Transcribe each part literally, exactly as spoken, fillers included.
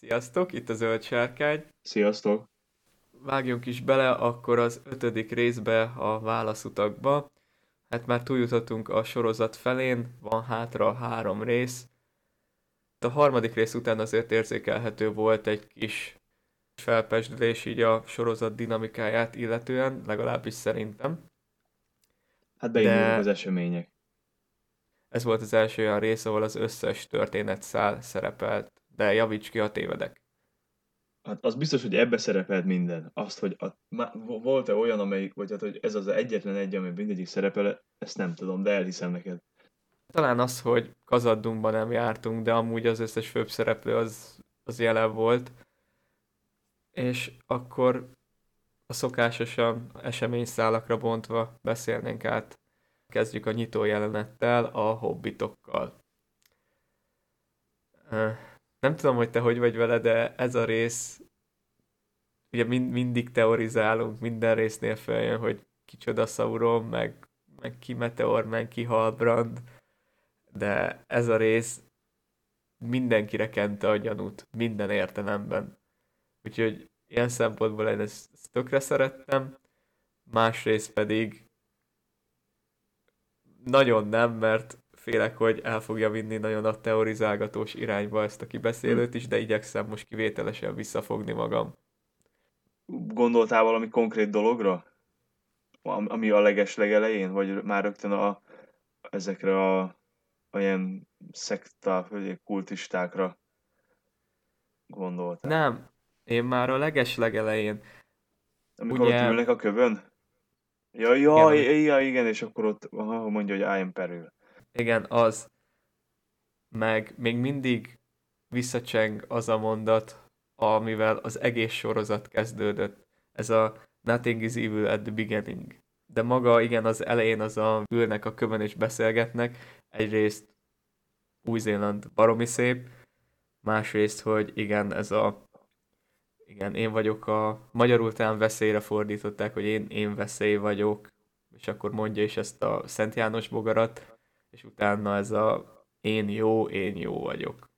Sziasztok, itt a Zöld Sárkány. Sziasztok. Vágjunk is bele akkor az ötödik részbe, a válaszutakba. Hát már túljutottunk a sorozat felén, van hátra három rész. A harmadik rész után azért érzékelhető volt egy kis felpesdülés így a sorozat dinamikáját illetően, legalábbis szerintem. Hát beindulnak de... az események. Ez volt az első olyan rész, ahol az összes történetszál szerepelt, de javíts ki, ha tévedek. Hát az biztos, hogy ebbe szerepelt minden. Azt, hogy a, má, volt-e olyan, amelyik, vagy hát, hogy ez az egyetlen egy, amely mindegyik szerepel, ezt nem tudom, de elhiszem neked. Talán az, hogy Khazad-dûmban nem jártunk, de amúgy az összes főbb szereplő az, az jelen volt. És akkor a szokásosan eseményszálakra bontva beszélnénk át. Kezdjük a nyitó jelenettel, a hobbitokkal. Nem tudom, hogy te hogy vagy vele, de ez a rész, ugye mind, mindig teorizálunk, minden résznél feljön, hogy kicsoda Szauron, meg, meg ki Meteor Man, ki Halbrand, de ez a rész mindenkire kente a gyanút, minden értelemben. Úgyhogy ilyen szempontból én ezt, ezt tökre szerettem, másrészt pedig nagyon nem, mert félek, hogy el fogja vinni nagyon a teorizálgatós irányba ezt a kibeszélőt is, de igyekszem most kivételesen visszafogni magam. Gondoltál valami konkrét dologra? Ami a legeslegelején? Vagy már rögtön a, ezekre a, a ilyen szekták, vagy kultistákra gondoltál? Nem, én már a legeslegelején. Amikor ugye... ott ülnek a kövön? Ja, ja, igen. ja, igen, és akkor ott aha, mondja, hogy I am peril. Igen, az. Meg még mindig visszacseng az a mondat, amivel az egész sorozat kezdődött. Ez a nothing is evil at the beginning. De maga, igen, az elején az a ülnek a kövön és beszélgetnek. Egyrészt Új-Zéland baromi szép, másrészt, hogy igen, ez a igen, én vagyok a... Magyarul talán veszélyre fordították, hogy én, én veszély vagyok, és akkor mondja is ezt a Szent János bogarat, és utána ez a én jó, én jó vagyok.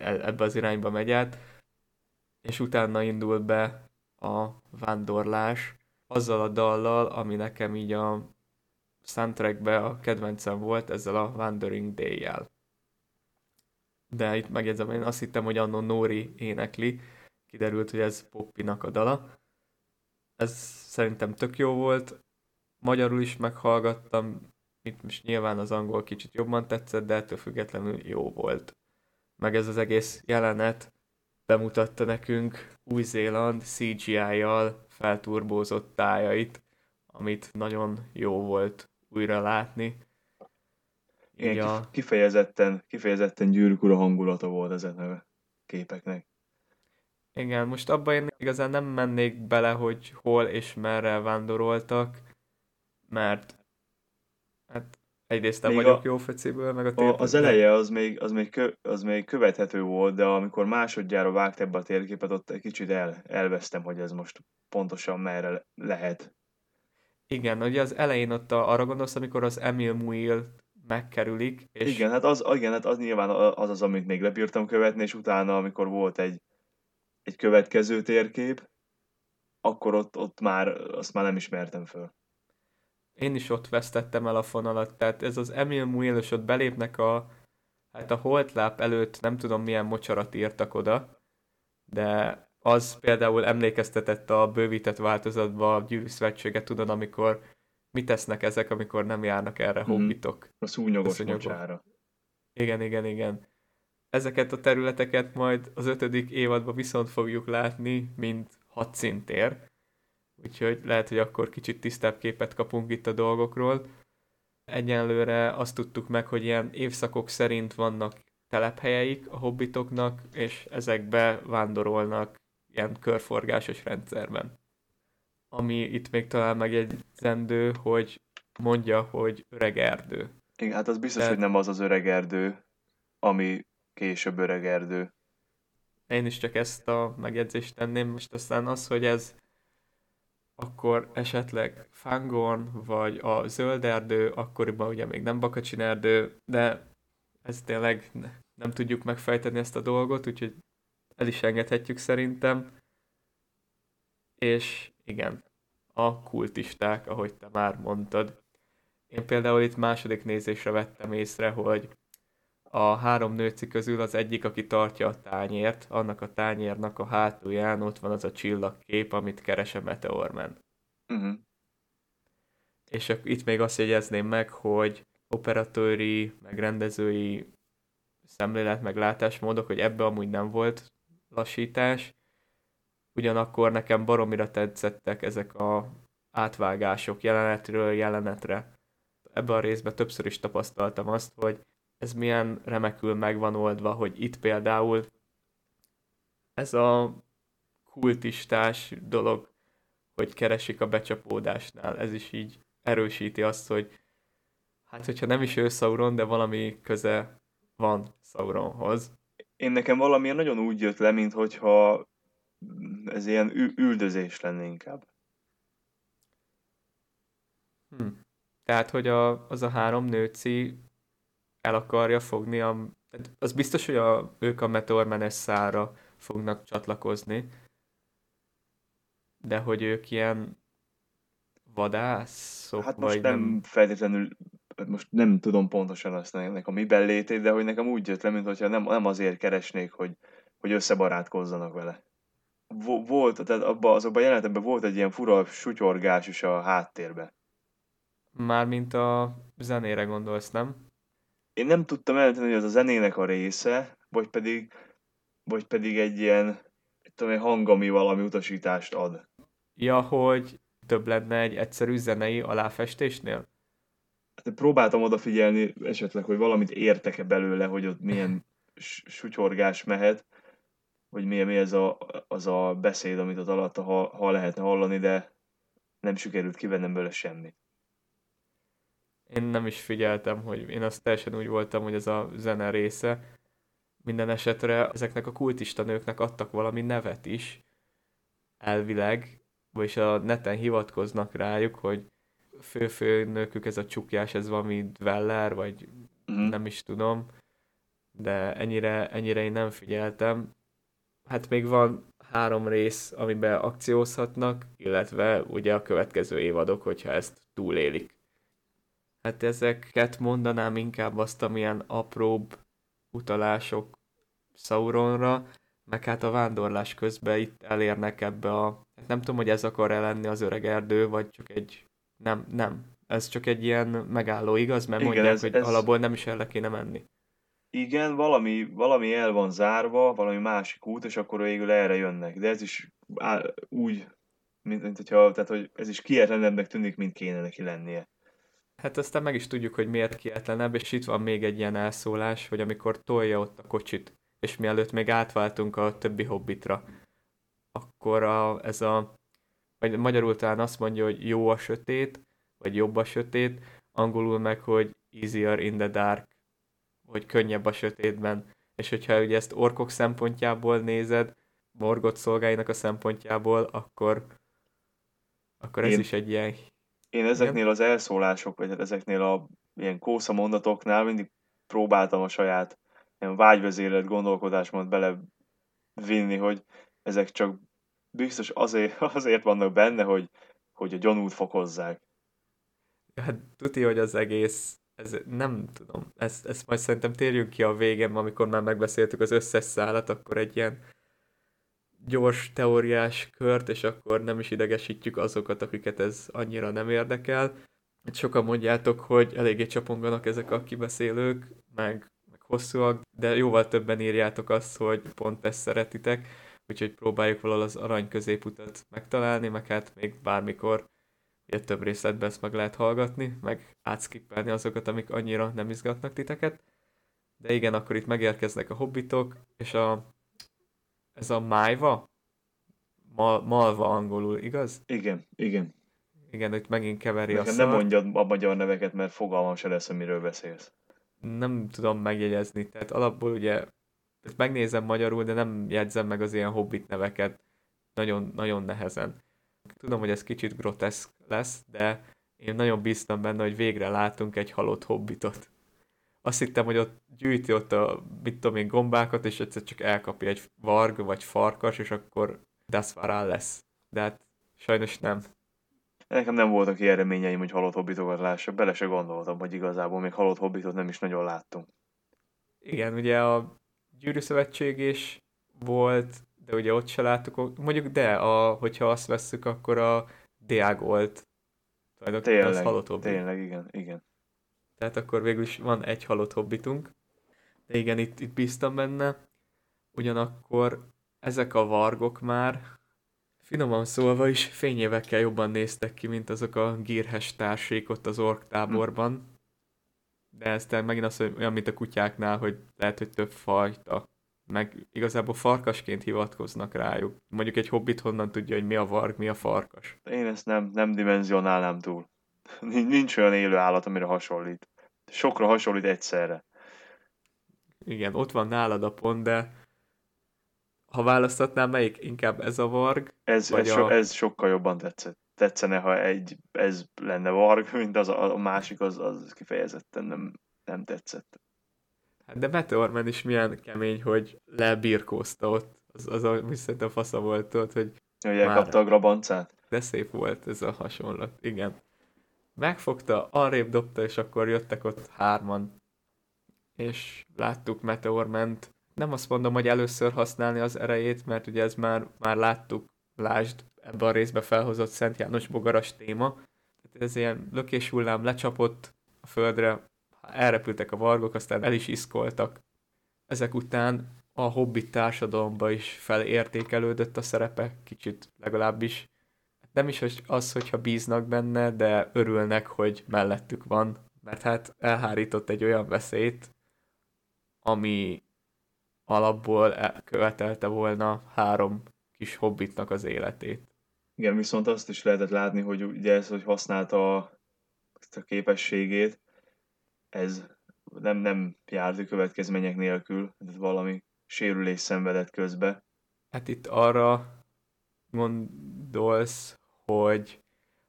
Ebbe az irányba megy át, és utána indul be a vándorlás azzal a dallal, ami nekem így a soundtrackbe a kedvencem volt, ezzel a Wandering Day-jel. De itt megjegyzem, én azt hittem, hogy anno Nóri énekli, kiderült, hogy ez Poppinak a dala. Ez szerintem tök jó volt. Magyarul is meghallgattam, itt most nyilván az angol kicsit jobban tetszett, de ettől függetlenül jó volt. Meg ez az egész jelenet bemutatta nekünk Új-Zéland cé gé í-jal felturbózott tájait, amit nagyon jó volt újra látni. Én a... kifejezetten, kifejezetten Gyűrűk Ura hangulata volt ezeknek a képeknek. Igen, most abban én igazán nem mennék bele, hogy hol és merre vándoroltak, mert hát egyrészt nem még vagyok a, jó feciből, meg a térképben. Az eleje az még, az, még kö, az még követhető volt, de amikor másodjára vágt ebbe a térképet, ott egy kicsit el, elvesztem, hogy ez most pontosan merre lehet. Igen, ugye az elején ott arra gondolsz, amikor az Emyn Muil megkerülik. És... Igen, hát az, igen, hát az nyilván az az, amit még lebírtam követni, és utána, amikor volt egy egy következő térkép, akkor ott, ott már, azt már nem ismertem föl. Én is ott vesztettem el a fonalat, tehát ez az Emyn Muil, és ott belépnek a, hát a holtláp előtt, nem tudom milyen mocsarat írtak oda, de az például emlékeztetett a bővített változatba a Gyűrű Szövetséget, tudod, amikor mit tesznek ezek, amikor nem járnak erre hmm. hobbitok. A szúnyogos a mocsára. Igen, igen, igen. Ezeket a területeket majd az ötödik évadban viszont fogjuk látni, mint hadszintér. Úgyhogy lehet, hogy akkor kicsit tisztább képet kapunk itt a dolgokról. Egyenlőre azt tudtuk meg, hogy ilyen évszakok szerint vannak telephelyeik a hobbitoknak, és ezekbe vándorolnak ilyen körforgásos rendszerben. Ami itt még talán megjegyzendő, hogy mondja, hogy öreg erdő. Igen, hát az biztos, De... hogy nem az az öreg erdő, ami... később öreg erdő. Én is csak ezt a megjegyzést tenném, most aztán az, hogy ez akkor esetleg Fangorn, vagy a zöld erdő, akkoriban ugye még nem Bakacsin erdő, de ez tényleg nem tudjuk megfejteni ezt a dolgot, úgyhogy el is engedhetjük szerintem. És igen, a kultisták, ahogy te már mondtad. Én például itt második nézésre vettem észre, hogy a három nőci közül az egyik, aki tartja a tányért, annak a tányérnak a hátulján ott van az a csillagkép, amit keres a Meteor Man. Uh-huh. És itt még azt jegyezném meg, hogy operatőri, meg rendezői szemlélet, meg látásmódok, hogy ebbe amúgy nem volt lassítás. Ugyanakkor nekem baromira tetszettek ezek a átvágások jelenetről jelenetre. Ebben a részben többször is tapasztaltam azt, hogy ez milyen remekül meg van oldva, hogy itt például ez a kultistás dolog, hogy keresik a becsapódásnál. Ez is így erősíti azt, hogy hát, hogyha nem is ő Szauron, de valami köze van Szauronhoz. Én nekem valamilyen nagyon úgy jött le, minthogyha ez ilyen ü- üldözés lenne inkább. Hm. Tehát, hogy a, az a három nőci el akarja fogni, a, az biztos, hogy a, ők a Meteor Man-es szárra fognak csatlakozni, de hogy ők ilyen vadászok, hát most vagy nem... nem feltétlenül, most nem tudom pontosan azt ennek a miben létét, de hogy nekem úgy jött le, mintha nem, nem azért keresnék, hogy, hogy összebarátkozzanak vele. Volt, tehát abba, azokban a jelenetekben volt egy ilyen fura sutyorgás is a háttérben. Mármint a zenére gondolsz, nem? Én nem tudtam eldönteni, hogy az a zenének a része, vagy pedig, vagy pedig egy ilyen tudom, egy hang, ami valami utasítást ad. Ja, hogy több lenne egy egyszerű zenei aláfestésnél? Hát próbáltam odafigyelni esetleg, hogy valamit értek-e belőle, hogy ott milyen sutyorgás mehet, hogy milyen, milyen ez a, az a beszéd, amit ott alatta, ha, ha lehetne hallani, de nem sikerült kivennem belőle semmit. Én nem is figyeltem, hogy én azt teljesen úgy voltam, hogy ez a zene része. Minden esetre ezeknek a kultista nőknek adtak valami nevet is, elvileg, vagyis a neten hivatkoznak rájuk, hogy fő-fő nőkük, ez a csukjás, ez valami dweller, vagy mm. nem is tudom, de ennyire, ennyire én nem figyeltem. Hát még van három rész, amiben akciózhatnak, illetve ugye a következő évadok, hogyha ezt túlélik. Hát ezeket mondanám inkább azt, amilyen apróbb utalások Szauronra, meg hát a vándorlás közben itt elérnek ebbe a... Hát nem tudom, hogy ez akar-e lenni az öreg erdő, vagy csak egy... Nem, nem. Ez csak egy ilyen megálló, igaz? Mert igen, mondják, ez, hogy ez... alapból nem is el kéne menni. Igen, valami, valami el van zárva, valami másik út, és akkor végül erre jönnek. De ez is á, úgy, mint, mint hogyha... Tehát, hogy ez is kiértlenebbnek tűnik, mint kéne neki lennie. Hát aztán meg is tudjuk, hogy miért kietlenebb, és itt van még egy ilyen elszólás, hogy amikor tolja ott a kocsit, és mielőtt még átváltunk a többi hobbitra, akkor a, ez a, vagy magyarul talán azt mondja, hogy jó a sötét, vagy jobb a sötét, angolul meg, hogy easier in the dark, hogy könnyebb a sötétben. És hogyha ugye ezt orkok szempontjából nézed, Morgoth szolgáinak a szempontjából, akkor, akkor ez Én... is egy ilyen... Én ezeknél az elszólások, vagy ezeknél a ilyen kósza mondatoknál mindig próbáltam a saját ilyen vágyvezérelt gondolkodásomat belevinni, hogy ezek csak biztos azért, azért vannak benne, hogy, hogy a gyanút fokozzák. Hát tuti, hogy az egész, ez, nem tudom, ezt, ezt majd szerintem térjünk ki a végén, amikor már megbeszéltük az összes szálat, akkor egy ilyen gyors teóriás kört, és akkor nem is idegesítjük azokat, akiket ez annyira nem érdekel. Sokan mondjátok, hogy eléggé csaponganak ezek a kibeszélők, meg, meg hosszúak, de jóval többen írjátok azt, hogy pont ezt szeretitek, úgyhogy próbáljuk valahol az arany középutat megtalálni, meg hát még bármikor ilyen több részletben ezt meg lehet hallgatni, meg átskippelni azokat, amik annyira nem izgatnak titeket. De igen, akkor itt megérkeznek a hobbitok, és a ez a májva? Mal- malva angolul, igaz? Igen, igen. Igen, itt megint keveri nekem a szart. Nem mondjad a magyar neveket, mert fogalmam se lesz, amiről beszélsz. Nem tudom megjegyezni, tehát alapból ugye megnézem magyarul, de nem jegyzem meg az ilyen hobbit neveket nagyon, nagyon nehezen. Tudom, hogy ez kicsit groteszk lesz, de én nagyon bíztam benne, hogy végre látunk egy halott hobbitot. Azt hittem, hogy ott gyűjti ott a, mit tudom én, gombákat, és egyszer csak elkapja egy varg, vagy farkas, és akkor Das Varal lesz. De hát sajnos nem. Nekem nem voltak ilyen reményeim, hogy halott hobbitokat lássak, bele se gondoltam, hogy igazából még halott hobbitot nem is nagyon láttunk. Igen, ugye a Gyűrű Szövetség is volt, de ugye ott se láttuk, mondjuk de, a, hogyha azt vesszük, akkor a Diagolt. Tényleg, az halott hobbit. Tényleg, igen, igen. Tehát akkor végül is van egy halott hobbitunk. De igen, itt, itt bíztam benne. Ugyanakkor ezek a vargok már finoman szólva is fényévekkel jobban néztek ki, mint azok a gírhes társék ott az ork táborban. Hm. De ez megint az, hogy olyan, mint a kutyáknál, hogy lehet, hogy több fajta. Meg igazából farkasként hivatkoznak rájuk. Mondjuk egy hobbit honnan tudja, hogy mi a varg, mi a farkas. Én ezt nem, nem dimenzionálnám túl. Nincs olyan élő állat, amire hasonlít. Sokra hasonlít egyszerre. Igen, ott van nálad a pont, de ha választatnál, melyik inkább ez a varg? Ez, vagy ez, so, a... ez sokkal jobban tetszett. Tetszene, ha egy, ez lenne varg, mint az a, a másik, az, az kifejezetten nem, nem tetszett. Hát de Meteor Man is milyen kemény, hogy lebirkózta ott. Az, az a, mi szerintem fasza volt ott, hogy... Hogy elkapta a grabancát? De szép volt ez a hasonlat, igen. Megfogta, arrébb dobta, és akkor jöttek ott hárman. És láttuk Meteor Man-t. Nem azt mondom, hogy először használni az erejét, mert ugye ez már, már láttuk, lásd, ebben a részben felhozott Szent János bogaras téma. Tehát ez ilyen lökés hullám lecsapott a földre, elrepültek a vargok, aztán el is iszkoltak. Ezek után a hobbit társadalomba is felértékelődött a szerepe, kicsit legalábbis. Nem is az, hogyha bíznak benne, de örülnek, hogy mellettük van, mert hát elhárított egy olyan veszélyt, ami alapból követelte volna három kis hobbitnak az életét. Igen, viszont azt is lehetett látni, hogy ugye ez, hogy használta a, a képességét, ez nem, nem járt következmények nélkül, tehát valami sérülés szenvedett közbe. Hát itt arra gondolsz, hogy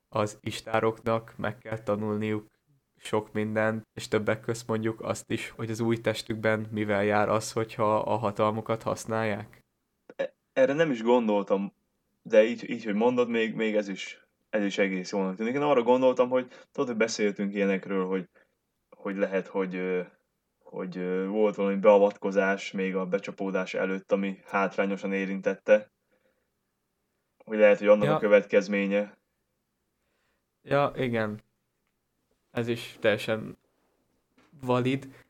az istároknak meg kell tanulniuk sok mindent, és többek közt mondjuk azt is, hogy az új testükben mivel jár az, hogyha a hatalmukat használják? Erre nem is gondoltam, de így, így hogy mondod, még, még ez is, ez is egész jónak tűnik. Én arra gondoltam, hogy tudod, hogy beszéltünk ilyenekről, hogy hogy lehet, hogy, hogy volt valami beavatkozás még a becsapódás előtt, ami hátrányosan érintette. Hogy lehet, hogy annak ja. a következménye. Ja, igen. Ez is teljesen valid.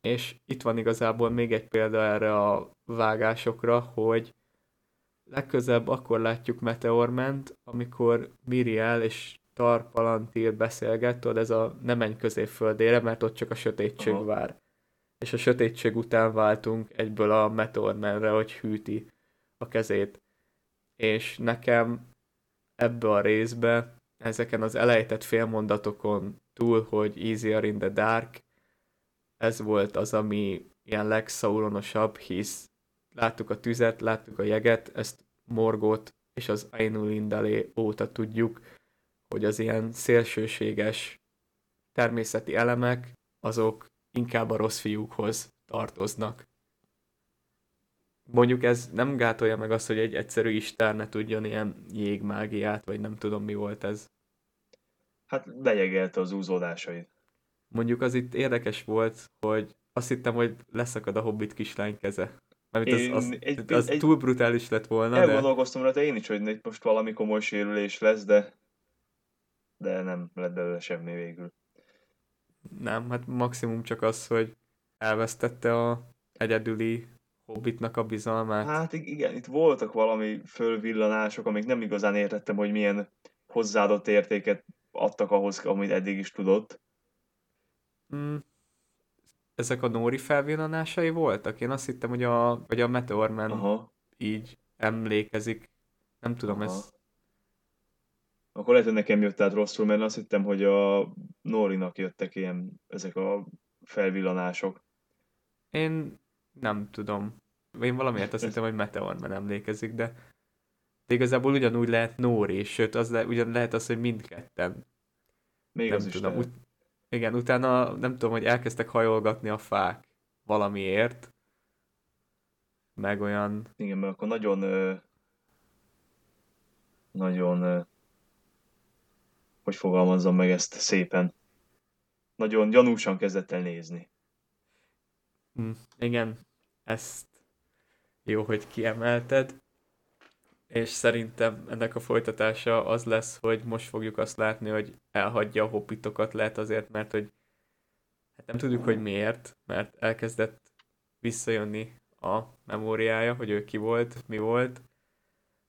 És itt van igazából még egy példa erre a vágásokra, hogy legközebb akkor látjuk Meteor Man-t, amikor Miriel és Tar-Palantír beszélget, tudod, ez a ne menj Középföldére, mert ott csak a sötétség Aha. vár. És a sötétség után váltunk egyből a Meteor Man-re, hogy hűti a kezét. És nekem ebbe a részbe, ezeken az elejtett félmondatokon túl, hogy Easier in the Dark, ez volt az, ami ilyen legszauronosabb, hisz láttuk a tüzet, láttuk a jeget, ezt Morgoth és az Ainul Indalé óta tudjuk, hogy az ilyen szélsőséges természeti elemek, azok inkább a rossz fiúkhoz tartoznak. Mondjuk ez nem gátolja meg azt, hogy egy egyszerű istár ne tudjon ilyen jégmágiát, vagy nem tudom mi volt ez. Hát lejegelte az úzódásait. Mondjuk az itt érdekes volt, hogy azt hittem, hogy leszakad a hobbit kislány keze. Mert az, az, egy, az egy, túl brutális lett volna. Elgondolkoztam de... rá, én is, hogy most valami komoly sérülés lesz, de... de nem lett belőle semmi végül. Nem, hát maximum csak az, hogy elvesztette a egyedüli hobbitnak a bizalmát. Hát igen, itt voltak valami fölvillanások, amik nem igazán értettem, hogy milyen hozzáadott értéket adtak ahhoz, amit eddig is tudott. Mm. Ezek a Nóri felvillanásai voltak? Én azt hittem, hogy a, hogy a Meteor Man Aha. így emlékezik. Nem tudom, Aha. ez... Akkor lehet, hogy nekem jött át rosszul, mert azt hittem, hogy a Nórinak jöttek ilyen ezek a felvillanások. Én nem tudom. Én valamiért azt hittem, hogy Meteor Man emlékezik, de... de igazából ugyanúgy lehet Nóri, sőt, az le... ugyan lehet az, hogy mindketten. Még nem az tudom. is lehet. Igen, utána nem tudom, hogy elkezdtek hajolgatni a fák valamiért. Meg olyan... Igen, mert akkor nagyon... Nagyon... Hogy fogalmazzam meg ezt szépen? Nagyon gyanúsan kezdett el nézni. Hm, igen, ezt jó, hogy kiemelted. És szerintem ennek a folytatása az lesz, hogy most fogjuk azt látni, hogy elhagyja a hobbitokat, lehet azért, mert hogy hát nem tudjuk, hogy miért, mert elkezdett visszajönni a memóriája, hogy ő ki volt, mi volt,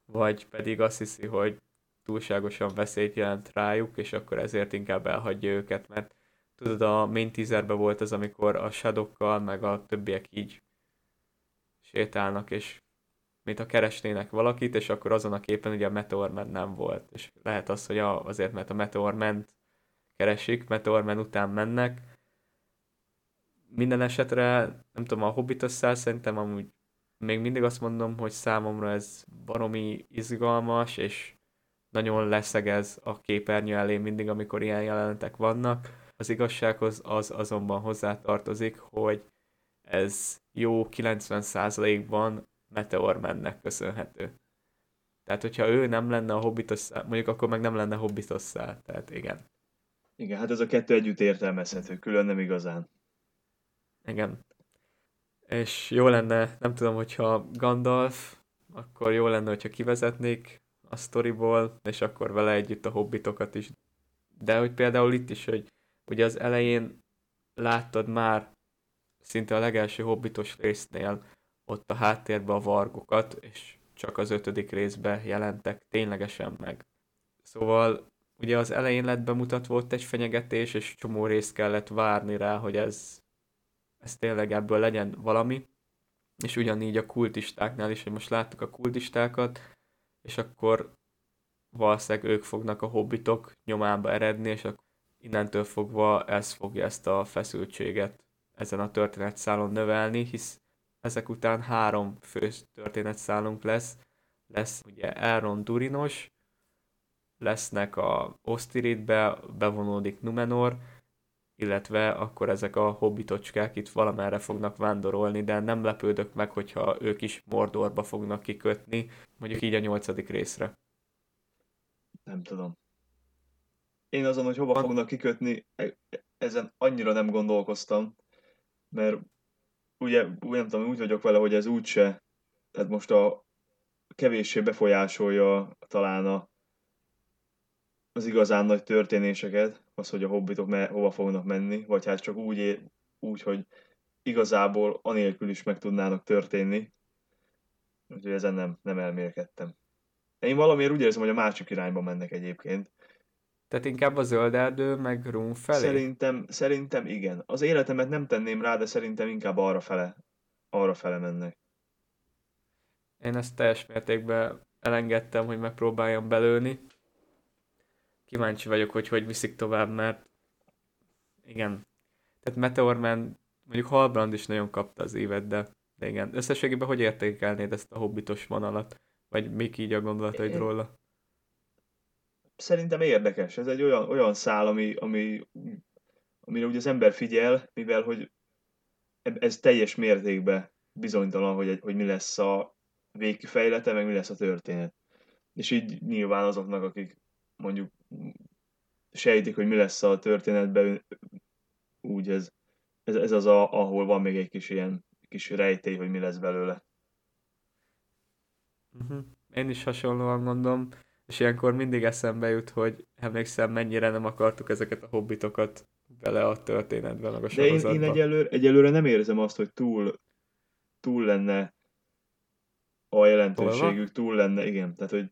vagy pedig azt hiszi, hogy túlságosan veszélyt jelent rájuk, és akkor ezért inkább elhagyja őket, mert tudod, a main teaserben volt az, amikor a shadow-kkal meg a többiek így sétálnak, és mint ha keresnének valakit, és akkor azon a képen ugye a Meteor Man nem volt. És lehet az, hogy azért, mert a Meteor Man-t keresik, Meteor Man után mennek. Minden esetre, nem tudom, a Hobbit száll szerintem amúgy még mindig azt mondom, hogy számomra ez baromi izgalmas, és nagyon leszegez a képernyő elé mindig, amikor ilyen jelenetek vannak. Az igazsághoz az azonban hozzátartozik, hogy ez jó kilencven százalékban Meteor Man-nek köszönhető. Tehát, hogyha ő nem lenne a hobbitos szál, mondjuk akkor meg nem lenne hobbitos szál, tehát igen. Igen, hát ez a kettő együtt értelmezhető, külön nem igazán. Igen. És jó lenne, nem tudom, hogyha Gandalf, akkor jó lenne, hogyha kivezetnék a sztoriból, és akkor vele együtt a hobbitokat is. De hogy például itt is, hogy ugye az elején láttad már szinte a legelső hobbitos résznél ott a háttérben a vargokat, és csak az ötödik részben jelentek ténylegesen meg. Szóval ugye az elején lett bemutatva ott egy fenyegetés, és csomó részt kellett várni rá, hogy ez, ez tényleg ebből legyen valami. És ugyanígy a kultistáknál is, hogy most láttuk a kultistákat, és akkor valószínűleg ők fognak a hobbitok nyomába eredni, és akkor innentől fogva ez fogja ezt a feszültséget ezen a történetszálon növelni, hisz ezek után három fő történetszálunk lesz. Lesz ugye Elrond Durinos, lesznek a Osztiridbe, bevonódik Númenor, illetve akkor ezek a hobbitocskák itt valamerre fognak vándorolni, de nem lepődök meg, hogyha ők is Mordorba fognak kikötni, mondjuk így a nyolcadik részre. Nem tudom. Én azon, hogy hova An... fognak kikötni, ezen annyira nem gondolkoztam, mert ugye, nem tudom, úgy vagyok vele, hogy ez úgyse, tehát most a kevéssé befolyásolja talán a, az igazán nagy történéseket, az, hogy a hobbitok me, hova fognak menni, vagy hát csak úgy, úgy, hogy igazából anélkül is meg tudnának történni. Úgyhogy ezen nem, nem elmélkedtem. Én valamiért úgy érzem, hogy a másik irányba mennek egyébként. Tehát inkább a zöld erdő, meg Rún felé? Szerintem, szerintem igen. Az életemet nem tenném rá, de szerintem inkább arra fele, arra fele mennek. Én ezt teljes mértékben elengedtem, hogy megpróbáljam belőni. Kíváncsi vagyok, hogy hogy viszik tovább, mert igen. Tehát Meteor Man, mondjuk Halbrand is nagyon kapta az évet, de, de igen. Összességében hogy értékelnéd ezt a hobbitos vonalat? Vagy még így a gondolataid é. róla? Szerintem érdekes. Ez egy olyan, olyan szál, ami, ami, amire ugye az ember figyel, mivel hogy ez teljes mértékben bizonytalan, hogy, hogy mi lesz a végkifejlete, meg mi lesz a történet. És így nyilván azoknak, akik mondjuk sejtik, hogy mi lesz a történetben, úgy ez, ez, ez az, a, ahol van még egy kis ilyen kis rejtély, hogy mi lesz belőle. Uh-huh. Én is hasonlóan mondom. És ilyenkor mindig eszembe jut, hogy emlékszem, mennyire nem akartuk ezeket a hobbitokat bele a történetbe, meg a sorozatba. De én, én egyelőre, egyelőre nem érzem azt, hogy túl, túl lenne a jelentőségük, túl lenne, igen, tehát hogy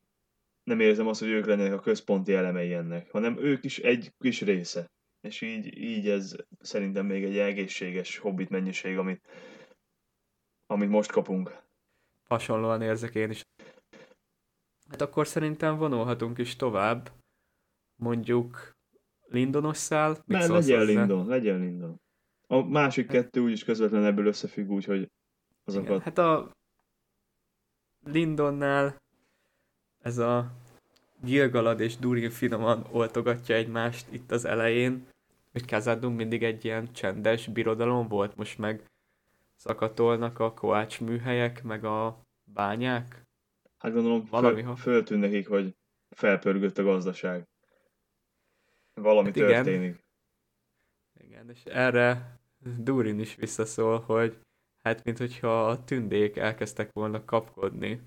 nem érzem azt, hogy ők lennének a központi elemei ennek, hanem ők is egy kis része. És így, így ez szerintem még egy egészséges hobbit mennyiség, amit, amit most kapunk. Hasonlóan érzek én is. Hát akkor szerintem vonulhatunk is tovább, mondjuk Lindonos szál. Már legyen Lindon, legyen Lindon. A másik hát, kettő úgyis közvetlen ebből összefügg, úgyhogy azokat... Igen. Hát a Lindonnál ez a Gil-galad és Durin finoman oltogatja egymást itt az elején, hogy Khazad-dûm mindig egy ilyen csendes birodalom volt, most meg szakatolnak a koácsműhelyek, meg a bányák. Hát gondolom, föl, föltűn nekik, hogy felpörgött a gazdaság. Valami hát történik. Igen. igen, és erre Durin is visszaszól, hogy hát minthogyha a tündék elkezdtek volna kapkodni,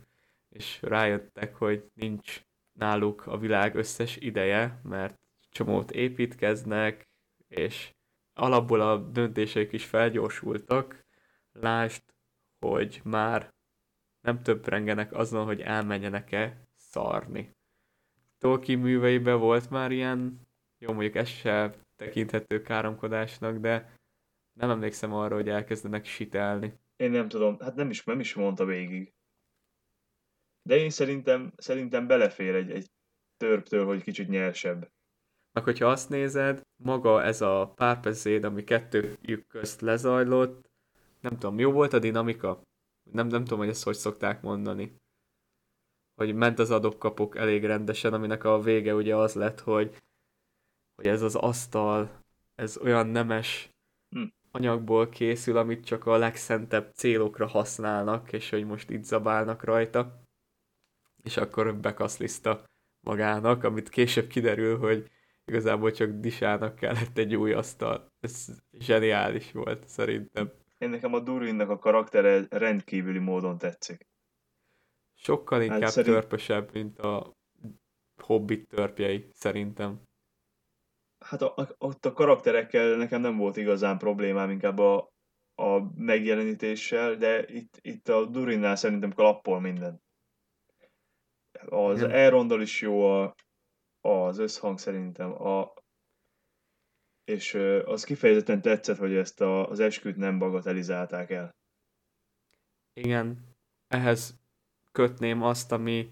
és rájöttek, hogy nincs náluk a világ összes ideje, mert csomót építkeznek, és alapból a döntéseik is felgyorsultak. Lásd, hogy már nem töprengenek azon, hogy elmenjenek-e szarni. Tolkien műveiben volt már ilyen, jó, mondjuk ez se tekinthető káromkodásnak, de nem emlékszem arra, hogy elkezdenek sitelni. Én nem tudom, hát nem is, nem is mondta végig. De én szerintem, szerintem belefér egy, egy törptől, hogy kicsit nyersebb. Meg hogyha azt nézed, maga ez a párbeszéd, ami kettőjük közt lezajlott, nem tudom, jó volt a dinamika? Nem, nem tudom, hogy ezt hogy szokták mondani. Hogy ment az adok-kapok elég rendesen, aminek a vége ugye az lett, hogy, hogy ez az asztal, ez olyan nemes hm. anyagból készül, amit csak a legszentebb célokra használnak, és hogy most itt zabálnak rajta. És akkor bekaszliszta magának, amit később kiderül, hogy igazából csak Disának kellett egy új asztal. Ez zseniális volt, szerintem. Én nekem a Durinnak a karaktere rendkívüli módon tetszik. Sokkal inkább hát szerint... törpösebb, mint a Hobbit törpjei, szerintem. Hát a, a, ott a karakterekkel nekem nem volt igazán problémám, inkább a, a megjelenítéssel, de itt, itt a Durinnál szerintem klappol minden. Az hmm. Elronddal is jó a, az összhang szerintem. A, és az kifejezetten tetszett, hogy ezt a, az esküt nem bagatelizálták el. Igen. Ehhez kötném azt, ami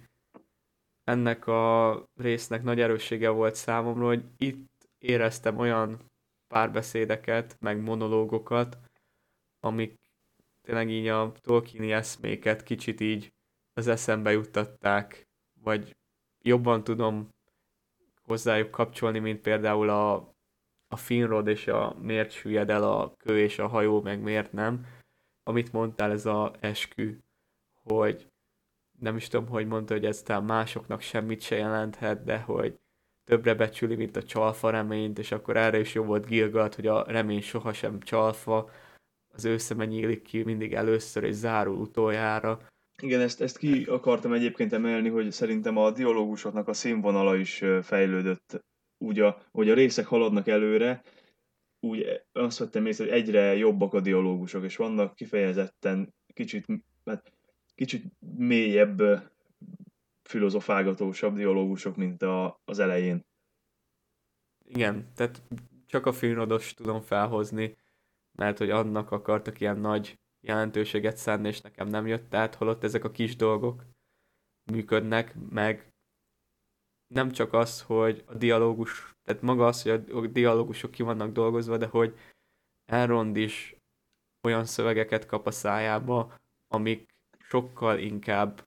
ennek a résznek nagy erőssége volt számomra, hogy itt éreztem olyan párbeszédeket, meg monológokat, amik tényleg így a Tolkieni eszméket kicsit így az eszembe juttatták, vagy jobban tudom hozzájuk kapcsolni, mint például a, a Finrod és a miért süllyed el a kő és a hajó, meg miért nem. Amit mondtál, ez az eskü, hogy nem is tudom, hogy mondta, hogy ez talán másoknak semmit se jelenthet, de hogy többre becsüli, mint a csalfa reményt, és akkor erre is jó volt Gil-galad, hogy a remény sohasem csalfa, az ő szeme nyílik ki mindig először, és zárul utoljára. Igen, ezt, ezt ki akartam egyébként emelni, hogy szerintem a dialógusoknak a színvonala is fejlődött. Úgy, a, hogy a részek haladnak előre, úgy azt vettem észre, hogy egyre jobbak a dialógusok, és vannak kifejezetten kicsit, hát, kicsit mélyebb, filozofálgatósabb dialógusok, mint a, az elején. Igen, tehát csak a Finrodost tudom felhozni, mert hogy annak akartak ilyen nagy jelentőséget szánni, és nekem nem jött át, holott ezek a kis dolgok működnek, meg nem csak az, hogy a dialógus, tehát maga az, hogy a dialógusok ki vannak dolgozva, de hogy Elrond is olyan szövegeket kap a szájába, amik sokkal inkább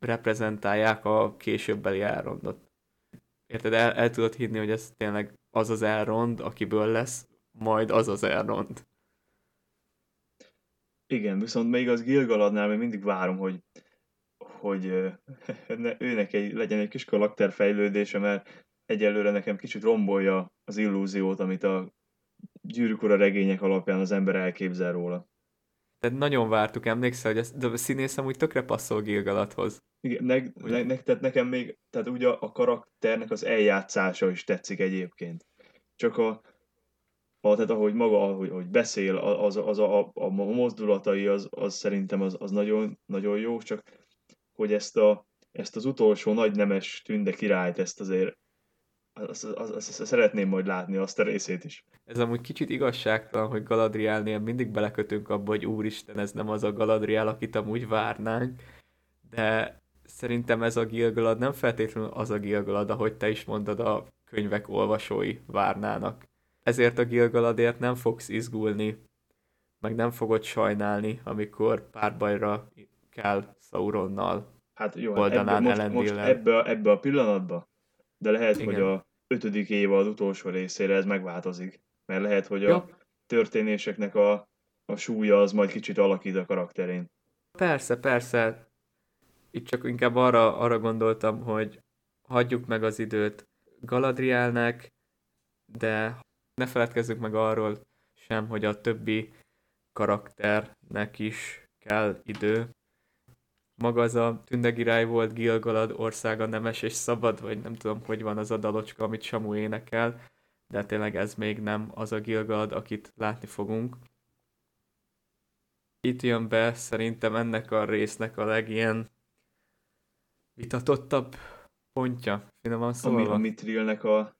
reprezentálják a későbbeli Elrondot. Érted? El, el tudod hinni, hogy ez tényleg az az Elrond, akiből lesz, majd az az Elrond. Igen, viszont még az Gil-galadnál még mindig várom, hogy, hogy őnek egy, legyen egy kis karakterfejlődése, mert egyelőre nekem kicsit rombolja az illúziót, amit a Gyűrűk ura regények alapján az ember elképzel róla. Tehát nagyon vártuk, emlékszel, hogy a színész amúgy tökre passzol Gil-galadhoz. Igen, ne, ne, ne, tehát nekem még, tehát ugye a karakternek az eljátszása is tetszik egyébként. Csak a A, tehát ahogy maga, ahogy, ahogy beszél, az, az a, a, a mozdulatai, az, az szerintem az, az nagyon, nagyon jó, csak hogy ezt, a, ezt az utolsó nagynemes tünde királyt, ezt azért azt, azt, azt szeretném majd látni, azt a részét is. Ez amúgy kicsit igazságtalan, hogy Galadrielnél mindig belekötünk abba, hogy úristen, ez nem az a Galadriel, akit amúgy várnánk, de szerintem ez a Gil-galad nem feltétlenül az a Gil-galad, ahogy te is mondod, a könyvek olvasói várnának. Ezért a Gil-galadért nem fogsz izgulni, meg nem fogod sajnálni, amikor párbajra kell Szauronnal. Hát jó, hát ebbe, most, most ebbe, a, ebbe a pillanatba, de lehet, igen. hogy a, ötödik évad utolsó részére ez megváltozik. Mert lehet, hogy a ja. történéseknek a, a súlya az majd kicsit alakít a karakterén. Persze, persze. Itt csak inkább arra, arra gondoltam, hogy hagyjuk meg az időt Galadrielnek, de ne feledkezzünk meg arról sem, hogy a többi karakternek is kell idő. Maga az a tündegirály volt, Gil-galad országa nemes és szabad, vagy nem tudom, hogy van az a dalocska, amit Samu énekel, de tényleg ez még nem az a Gil-galad, akit látni fogunk. Itt jön be szerintem ennek a résznek a legilyen vitatottabb pontja, finoman szólva. Ami a Mithrilnek a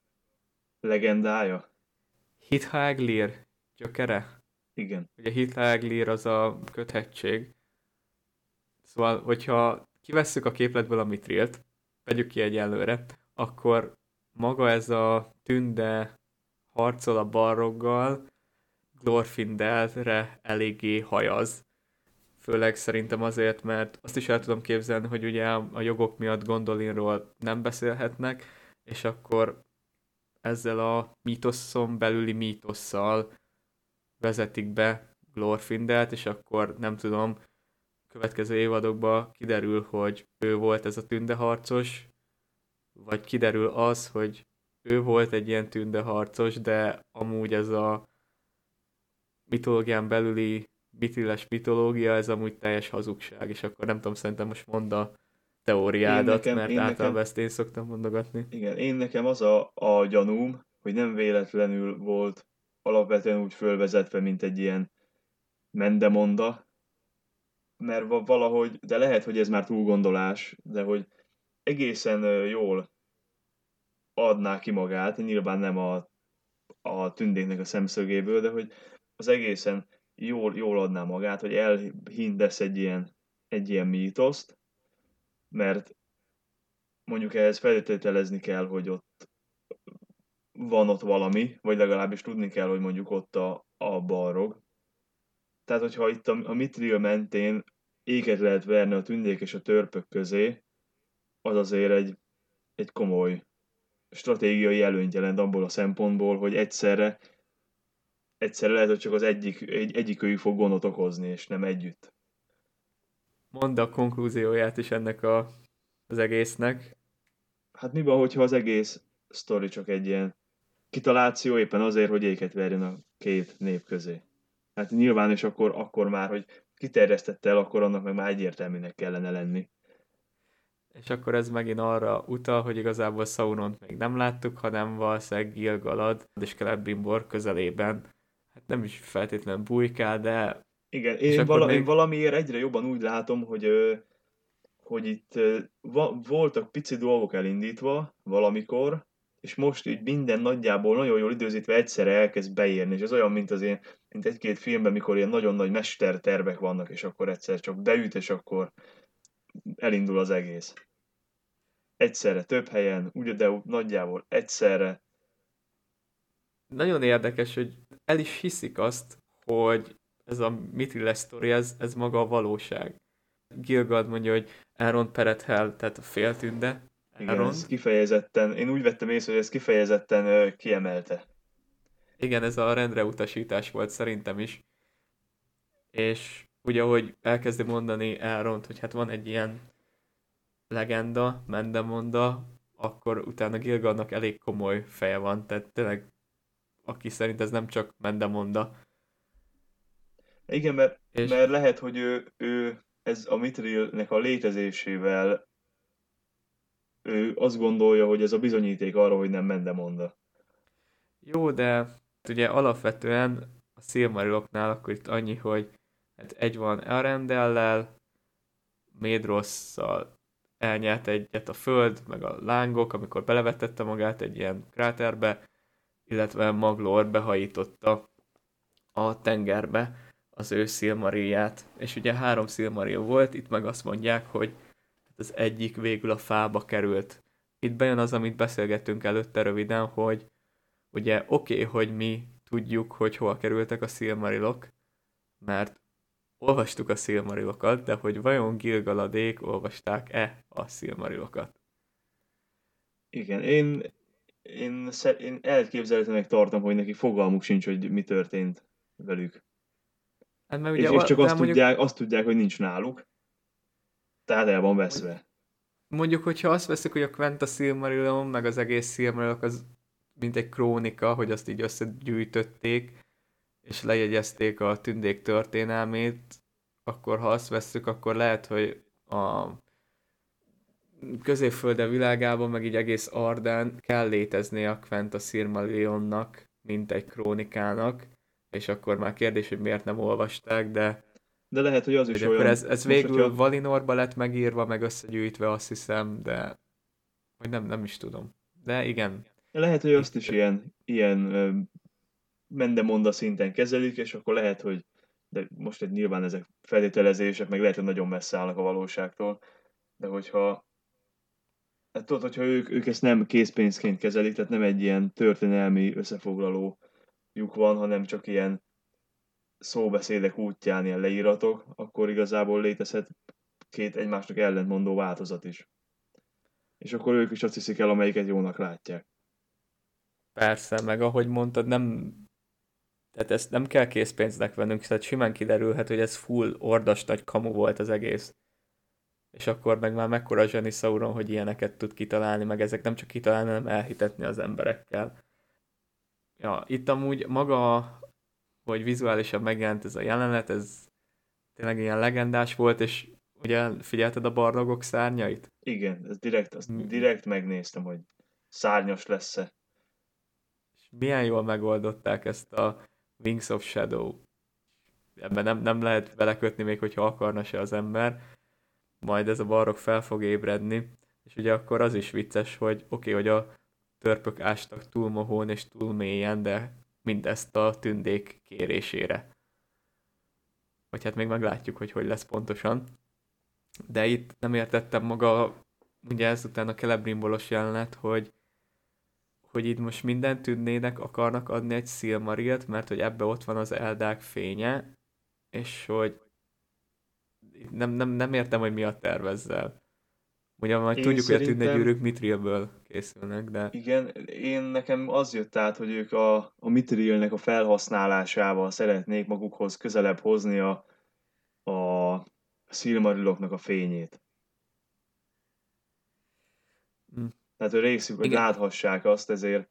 legendája? Hithaglir gyökere. Igen. Ugye Hithaglir az a köthetség. Szóval, hogyha kivesszük a képletből a Mithrilt, vegyük ki egyelőre, akkor maga ez a tünde harcol a balroggal, Glorfindelre eléggé hajaz. Főleg szerintem azért, mert azt is el tudom képzelni, hogy ugye a jogok miatt Gondolinról nem beszélhetnek, és akkor ezzel a mítoszon belüli mítosszal vezetik be Glorfindelt, és akkor nem tudom, következő évadokban kiderül, hogy ő volt ez a tündeharcos, vagy kiderül az, hogy ő volt egy ilyen tündeharcos, de amúgy ez a mitológián belüli mitrilles mitológia, ez amúgy teljes hazugság, és akkor nem tudom, szerintem most mondd a teóriádat, én nekem, mert én általában nekem, ezt én szoktam mondogatni. Igen, én nekem az a, a gyanúm, hogy nem véletlenül volt alapvetően úgy fölvezetve, mint egy ilyen mendemonda, mert valahogy, de lehet, hogy ez már túlgondolás, de hogy egészen jól adná ki magát, nyilván nem a, a tündéknek a szemszögéből, de hogy az egészen jól, jól adná magát, hogy elhindesz egy ilyen, egy ilyen mítoszt, mert mondjuk ehhez feltételezni kell, hogy ott van ott valami, vagy legalábbis tudni kell, hogy mondjuk ott a, a balrog. Tehát, hogyha itt a, a Mithril mentén éket lehet verni a tündék és a törpök közé, az azért egy, egy komoly stratégiai előnyt jelent abból a szempontból, hogy egyszerre egyszerre lehet, hogy csak az egyik, egy, egyikőjük fog gondot okozni, és nem együtt. Mondd a konklúzióját is ennek a, az egésznek. Hát mi van, hogyha az egész sztori csak egy ilyen kitaláció éppen azért, hogy éket verjen a két nép közé. Hát nyilván, és akkor, akkor már, hogy kiterjesztette el, akkor annak meg már egyértelműnek kellene lenni. És akkor ez megint arra utal, hogy igazából Sauront még nem láttuk, hanem valószínűleg Gil-galad és Celebrimbor közelében. Hát nem is feltétlenül bujkál, de... Igen, én, vala, még... én valamiért egyre jobban úgy látom, hogy, hogy itt voltak pici dolgok elindítva valamikor, és most így minden nagyjából nagyon jól időzítve egyszerre elkezd beérni, és ez olyan, mint az ilyen, mint egy-két filmben, mikor ilyen nagyon nagy mestertervek vannak, és akkor egyszer csak beüt, és akkor elindul az egész. Egyszerre több helyen, ugye, de nagyjából egyszerre. Nagyon érdekes, hogy el is hiszik azt, hogy ez a Mithriles sztori, ez, ez maga a valóság. Gil-galad mondja, hogy Elrond perethel, tehát a féltünde. Igen, ez kifejezetten, én úgy vettem észre, hogy ez kifejezetten ö, kiemelte. Igen, ez a rendre utasítás volt szerintem is. És ugye, ahogy elkezdi mondani Elrond, hogy hát van egy ilyen legenda, mendemonda, akkor utána Gil-galadnak elég komoly feje van, tehát tényleg aki szerint ez nem csak mendemonda. Igen, mert, és... mert lehet, hogy ő, ő ez a Mithrilnek a létezésével ő azt gondolja, hogy ez a bizonyíték arra, hogy nem mendemonda. Jó, de ugye alapvetően a Silmariloknál akkor itt annyi, hogy hát egy van Elrondellel, Médrosszal elnyelt egyet a föld, meg a lángok, amikor belevetette magát egy ilyen kráterbe, illetve Maglor behajította a tengerbe az ő Silmarilját. És ugye három Silmaril volt, itt meg azt mondják, hogy az egyik végül a fába került. Itt bejön az, amit beszélgettünk előtte röviden, hogy ugye oké, okay, hogy mi tudjuk, hogy hova kerültek a Silmarilok, mert olvastuk a Silmarilokat, de hogy vajon Gil-galadék olvasták-e a Silmarilokat? Igen, én, Én, én elképzelhetőnek tartom, hogy neki fogalmuk sincs, hogy mi történt velük. Hát, és, ugye, és csak azt, mondjuk, tudják, azt tudják, hogy nincs náluk. Tehát el van veszve. Mondjuk, hogyha azt veszük, hogy a Quenta Silmarillon, meg az egész Silmarilok az mint egy krónika, hogy azt így összegyűjtötték, és lejegyezték a tündék történelmét, akkor ha azt vesszük, akkor lehet, hogy a Középfölde világában, meg így egész Ardán kell létezni a Quenta Silmarillonnak, mint egy krónikának, és akkor már kérdés, hogy miért nem olvasták, de... De lehet, hogy az is olyan... Ez, ez végül a... Valinorba lett megírva, meg összegyűjtve, azt hiszem, de... Hogy nem, nem is tudom. De igen. Lehet, hogy azt is ilyen, ilyen ö, mendemonda szinten kezelik, és akkor lehet, hogy... De most egy nyilván ezek feltételezések, meg lehet, hogy nagyon messze állnak a valóságtól, de hogyha... Hát tudod, hogyha ők, ők ezt nem készpénzként kezelik, tehát nem egy ilyen történelmi összefoglalójuk van, hanem csak ilyen szóbeszédek útján ilyen leíratok, akkor igazából létezhet két egymásnak ellentmondó változat is. És akkor ők is azt hiszik el, amelyiket jónak látják. Persze, meg ahogy mondtad, nem... Tehát ezt nem kell készpénznek vennünk, tehát simán kiderülhet, hogy ez full ordas nagy kamu volt az egész. És akkor meg már mekkora zseni Szauron, hogy ilyeneket tud kitalálni, meg ezek nem csak kitalálni, hanem elhitetni az emberekkel. Ja, itt amúgy maga, hogy vizuálisan megjelent ez a jelenet, ez tényleg ilyen legendás volt, és ugye figyelted a barlangok szárnyait? Igen, ez direkt, azt direkt megnéztem, hogy szárnyas lesz-e. És milyen jól megoldották ezt a Wings of Shadow. Ebben nem, nem lehet belekötni, még hogyha akarna se az ember. Majd ez a barlog fel fog ébredni, és ugye akkor az is vicces, hogy oké, okay, hogy a törpök ástak túl mohón és túl mélyen, de mindezt a tündék kérésére. Vagy hát még meglátjuk, hogy hogy lesz pontosan. De itt nem értettem maga, ugye ezután a celebrimbolos jelenet, hogy, hogy itt most minden tündének akarnak adni egy Silmarilt, mert hogy ebbe ott van az Eldák fénye, és hogy nem, nem, nem értem, hogy mi a terv ezzel. Ugyan majd én tudjuk, szerintem... hogy a tündegyűrűk Mithrilből készülnek, de... Igen, én nekem az jött át, hogy ők a, a Mithrilnek a felhasználásával szeretnék magukhoz közelebb hozni a, a Silmariloknak a fényét. Hm. Tehát, hogy részük, hogy igen, láthassák azt, ezért,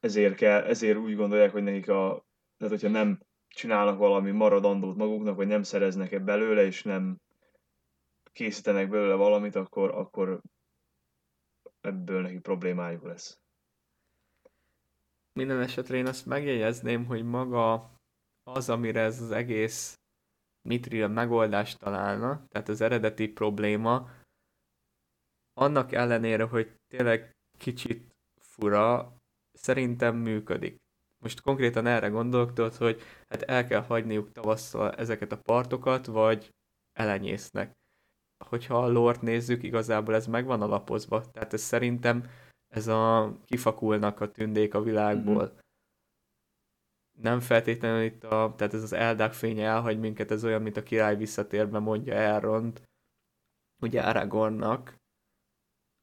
ezért, kell, ezért úgy gondolják, hogy nekik a... Tehát, hogyha nem csinálnak valami maradandót maguknak, vagy nem szereznek belőle, és nem... készítenek belőle valamit, akkor, akkor ebből neki problémájuk lesz. Minden esetre én azt megjegyezném, hogy maga az, amire ez az egész Mithril megoldást találna, tehát az eredeti probléma, annak ellenére, hogy tényleg kicsit fura, szerintem működik. Most konkrétan erre gondolok, tudod, hogy hát el kell hagyniuk tavasszal ezeket a partokat, vagy elenyésznek. Hogyha a lore-t nézzük, igazából ez meg van alapozva. Tehát ez szerintem ez a kifakulnak a tündék a világból. Mm-hmm. Nem feltétlenül itt a... Tehát ez az Eldák fénye elhagy minket, ez olyan, mint a király visszatérben mondja Elrond, ugye Aragornnak,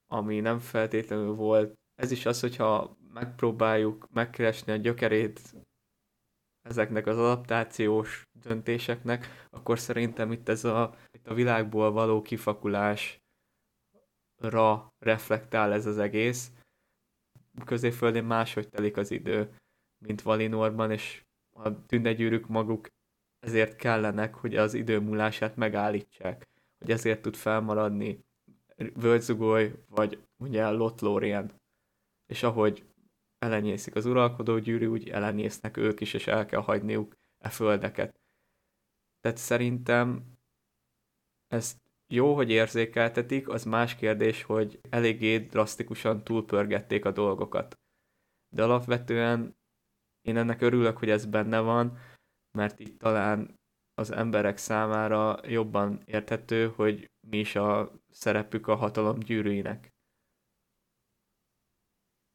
ami nem feltétlenül volt. Ez is az, hogyha megpróbáljuk megkeresni a gyökerét ezeknek az adaptációs döntéseknek, akkor szerintem itt ez a, itt a világból való kifakulásra reflektál ez az egész. Középföldén máshogy telik az idő, mint Valinorban, és a tündegyűrűk maguk ezért kellenek, hogy az idő múlását megállítsák, hogy ezért tud felmaradni Völgyzugoly, vagy ugye Lothlórien. És ahogy elenyészik az uralkodó gyűrű, úgy elenyésznek ők is, és el kell hagyniuk e földeket. Tehát szerintem ezt jó, hogy érzékeltetik, az más kérdés, hogy eléggé drasztikusan túlpörgették a dolgokat. De alapvetően én ennek örülök, hogy ez benne van, mert így talán az emberek számára jobban érthető, hogy mi is a szerepük a hatalom gyűrűinek.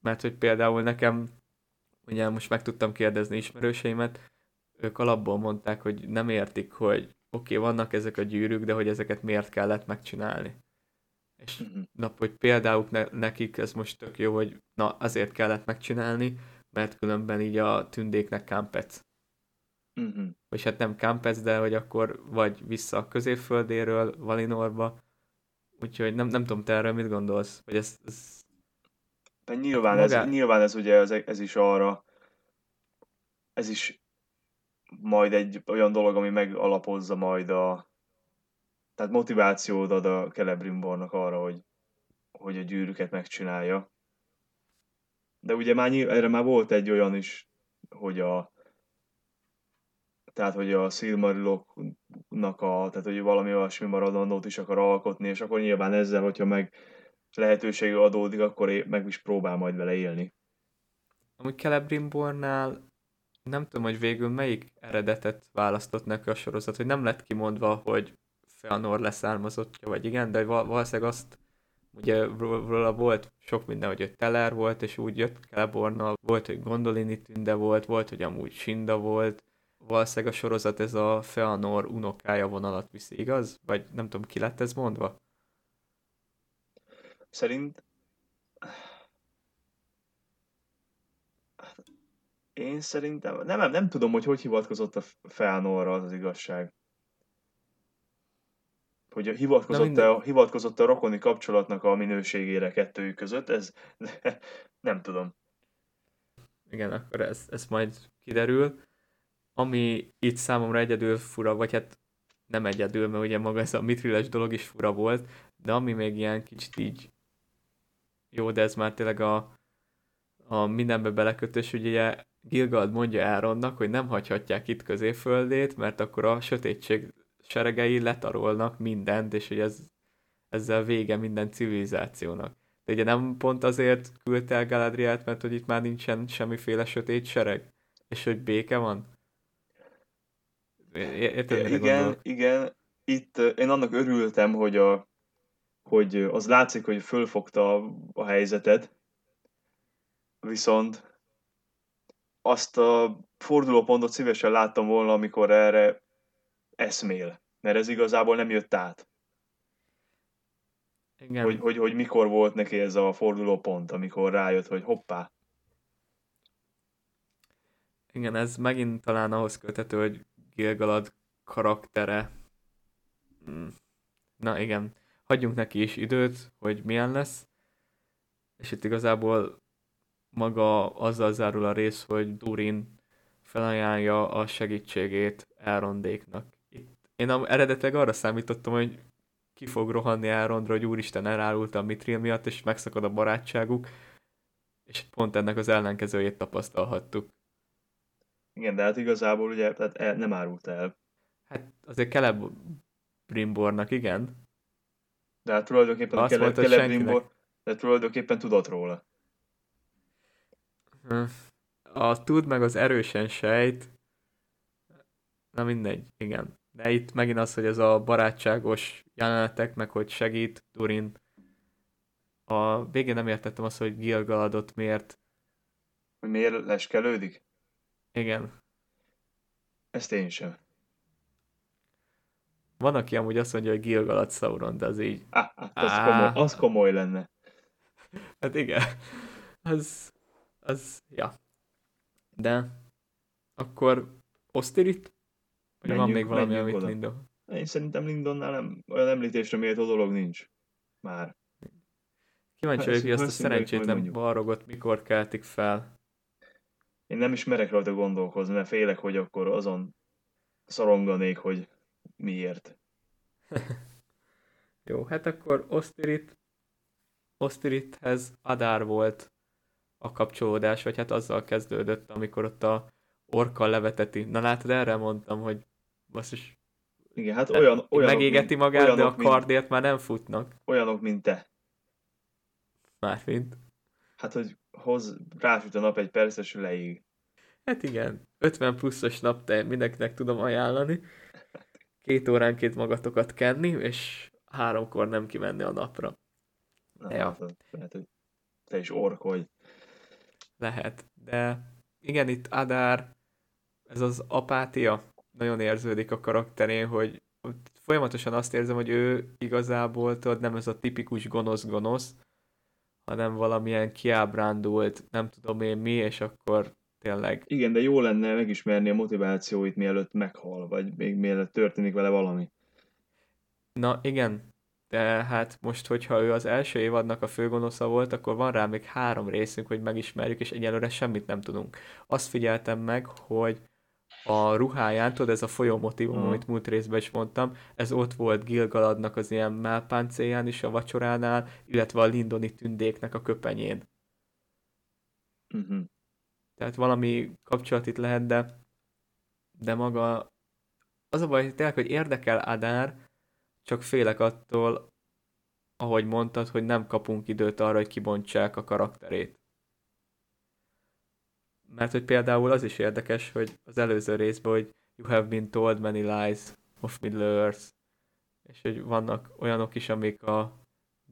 Mert hogy például nekem, ugye most meg tudtam kérdezni ismerőseimet, ők alapból mondták, hogy nem értik, hogy oké, okay, vannak ezek a gyűrűk, de hogy ezeket miért kellett megcsinálni. És mm-hmm. nap, hogy például ne, nekik ez most tök jó, hogy na azért kellett megcsinálni, mert különben így a tündéknek kámpec. Mm-hmm. Vagy hát nem kámpec, de hogy akkor vagy vissza a Középföldéről Valinorba. Úgyhogy nem, nem tudom, te erről mit gondolsz? Hogy ez, ez... De nyilván, ez, nyilván ez ugye ez, ez is arra, ez is majd egy olyan dolog, ami megalapozza majd a tehát motivációt ad a Celebrimbornak arra, hogy, hogy a gyűrűket megcsinálja. De ugye már nyilv, erre már volt egy olyan is, hogy a tehát, hogy a Silmariloknak a, tehát, hogy valami olyasmi maradandót is akar alkotni, és akkor nyilván ezzel, hogyha meg lehetőség adódik, akkor meg is próbál majd vele élni. Amúgy Celebrimbornál nem tudom, hogy végül melyik eredetet választott neki a sorozat, hogy nem lett kimondva, hogy Fëanor leszármazottja, vagy igen, de valószínűleg azt, ugye róla volt sok minden, hogy ő Teler volt, és úgy jött Celebornnal, volt, hogy Gondolini tünde volt, volt, hogy amúgy Sinda volt, valószínűleg a sorozat ez a Fëanor unokája vonalat viszi, igaz? Vagy nem tudom, ki lett ez mondva? Szerint... Én szerintem... Nem, nem tudom, hogy hogy hivatkozott a Fëanorra, az az igazság. Hogy a hivatkozott, a, hivatkozott a rokoni kapcsolatnak a minőségére kettőjük között, ez nem tudom. Igen, akkor ez, ez majd kiderül. Ami itt számomra egyedül fura, vagy hát nem egyedül, mert ugye maga ez a mitriles dolog is fura volt, de ami még ilyen kicsit így jó, de ez már tényleg a, a mindenbe belekötös, ugye Gil-galad mondja Elrondnak, hogy nem hagyhatják itt Középföldét, mert akkor a sötétség seregei letarolnak mindent, és hogy ez, ezzel vége minden civilizációnak. De ugye nem pont azért küldte el Galadrielt, mert hogy itt már nincsen semmiféle sötét sereg, és hogy béke van? Érted, igen, gondolok? Igen. Itt én annak örültem, hogy, a, hogy az látszik, hogy fölfogta a helyzetet, viszont azt a fordulópontot szívesen láttam volna, amikor erre eszmél, mert ez igazából nem jött át. Igen. Hogy, hogy, hogy mikor volt neki ez a fordulópont, amikor rájött, hogy hoppá. Igen, ez megint talán ahhoz köthető, hogy Gil-galad karaktere. Na igen, hagyjunk neki is időt, hogy milyen lesz. És itt igazából maga azzal zárul a rész, hogy Durin felajánlja a segítségét Elrondéknak. Én eredetileg arra számítottam, hogy ki fog rohanni Elrondra, hogy úristen elárulta a Mithril miatt, és megszakad a barátságuk, és pont ennek az ellenkezőjét tapasztalhattuk. Igen, de hát igazából ugye tehát el, nem árult el. Hát azért Celebrimbornak, igen. De hát tulajdonképpen a Kele, mondta, Celebrimbor, de tulajdonképpen tudott róla. A tud meg az erősen sejt, na mindegy, igen. De itt megint az, hogy ez a barátságos jelenetek, meg hogy segít Durin. A végén nem értettem azt, hogy Gil-galadot miért. Hogy miért leskelődik? Igen. Ezt én sem. Van, aki amúgy azt mondja, hogy Gil-galad Szauron, de az így... Ah, hát az, ah. Komoly, az komoly lenne. Hát igen. Az... Az... Ja. De... Akkor... Osztirit? Vagy menjünk, van még valami, amit oda. Lindon? Én szerintem Lindonnál nem, olyan említésre méltó dolog nincs. Már. Kíváncsi vagyok, hogy azt a szerencsétlen balrogot mikor keltik fel. Én nem is merek rajta gondolkozni, mert félek, hogy akkor azon szoronganék, hogy miért. Jó, hát akkor Osztirit, Osztirithez Adár volt a kapcsolódás, vagy hát azzal kezdődött, amikor ott a orka leveteti. Na látod, erre mondtam, hogy basszus, igen, hát olyan, olyanok, megégeti mint, magát, olyanok, de a kardért mint, már nem futnak. Olyanok, mint te. Mármint. Hát, hogy hoz, rásüt a nap egy perces leég. Hát igen, ötven pluszos nap, te mindenkinek tudom ajánlani. Két óránként magatokat kenni, és háromkor nem kimenni a napra. Na, ja. Hát, hogy te is orkolj. Lehet, de... Igen, itt Adár, ez az apátia nagyon érződik a karakterén, hogy folyamatosan azt érzem, hogy ő igazából tudod, nem ez a tipikus gonosz-gonosz, hanem valamilyen kiábrándult, nem tudom én mi, és akkor tényleg... Igen, de jó lenne megismerni a motivációit, mielőtt meghal, vagy még mielőtt történik vele valami. Na igen, de hát most, hogyha ő az első évadnak a főgonosza volt, akkor van rá még három részünk, hogy megismerjük, és egyelőre semmit nem tudunk. Azt figyeltem meg, hogy a ruháján, tudod, ez a folyómotívum, uh-huh. amit múlt részben is mondtam, ez ott volt Gil-galadnak az ilyen mellpáncélján is a vacsoránál, illetve a lindoni tündéknek a köpenyén. Uh-huh. Tehát valami kapcsolat itt lehet, de, de maga az a baj, tényleg, hogy érdekel Adár, csak félek attól, ahogy mondtad, hogy nem kapunk időt arra, hogy kibontsák a karakterét. Mert hogy például az is érdekes, hogy az előző részben, hogy you have been told many lies of Middle Earth, és hogy vannak olyanok is, amik a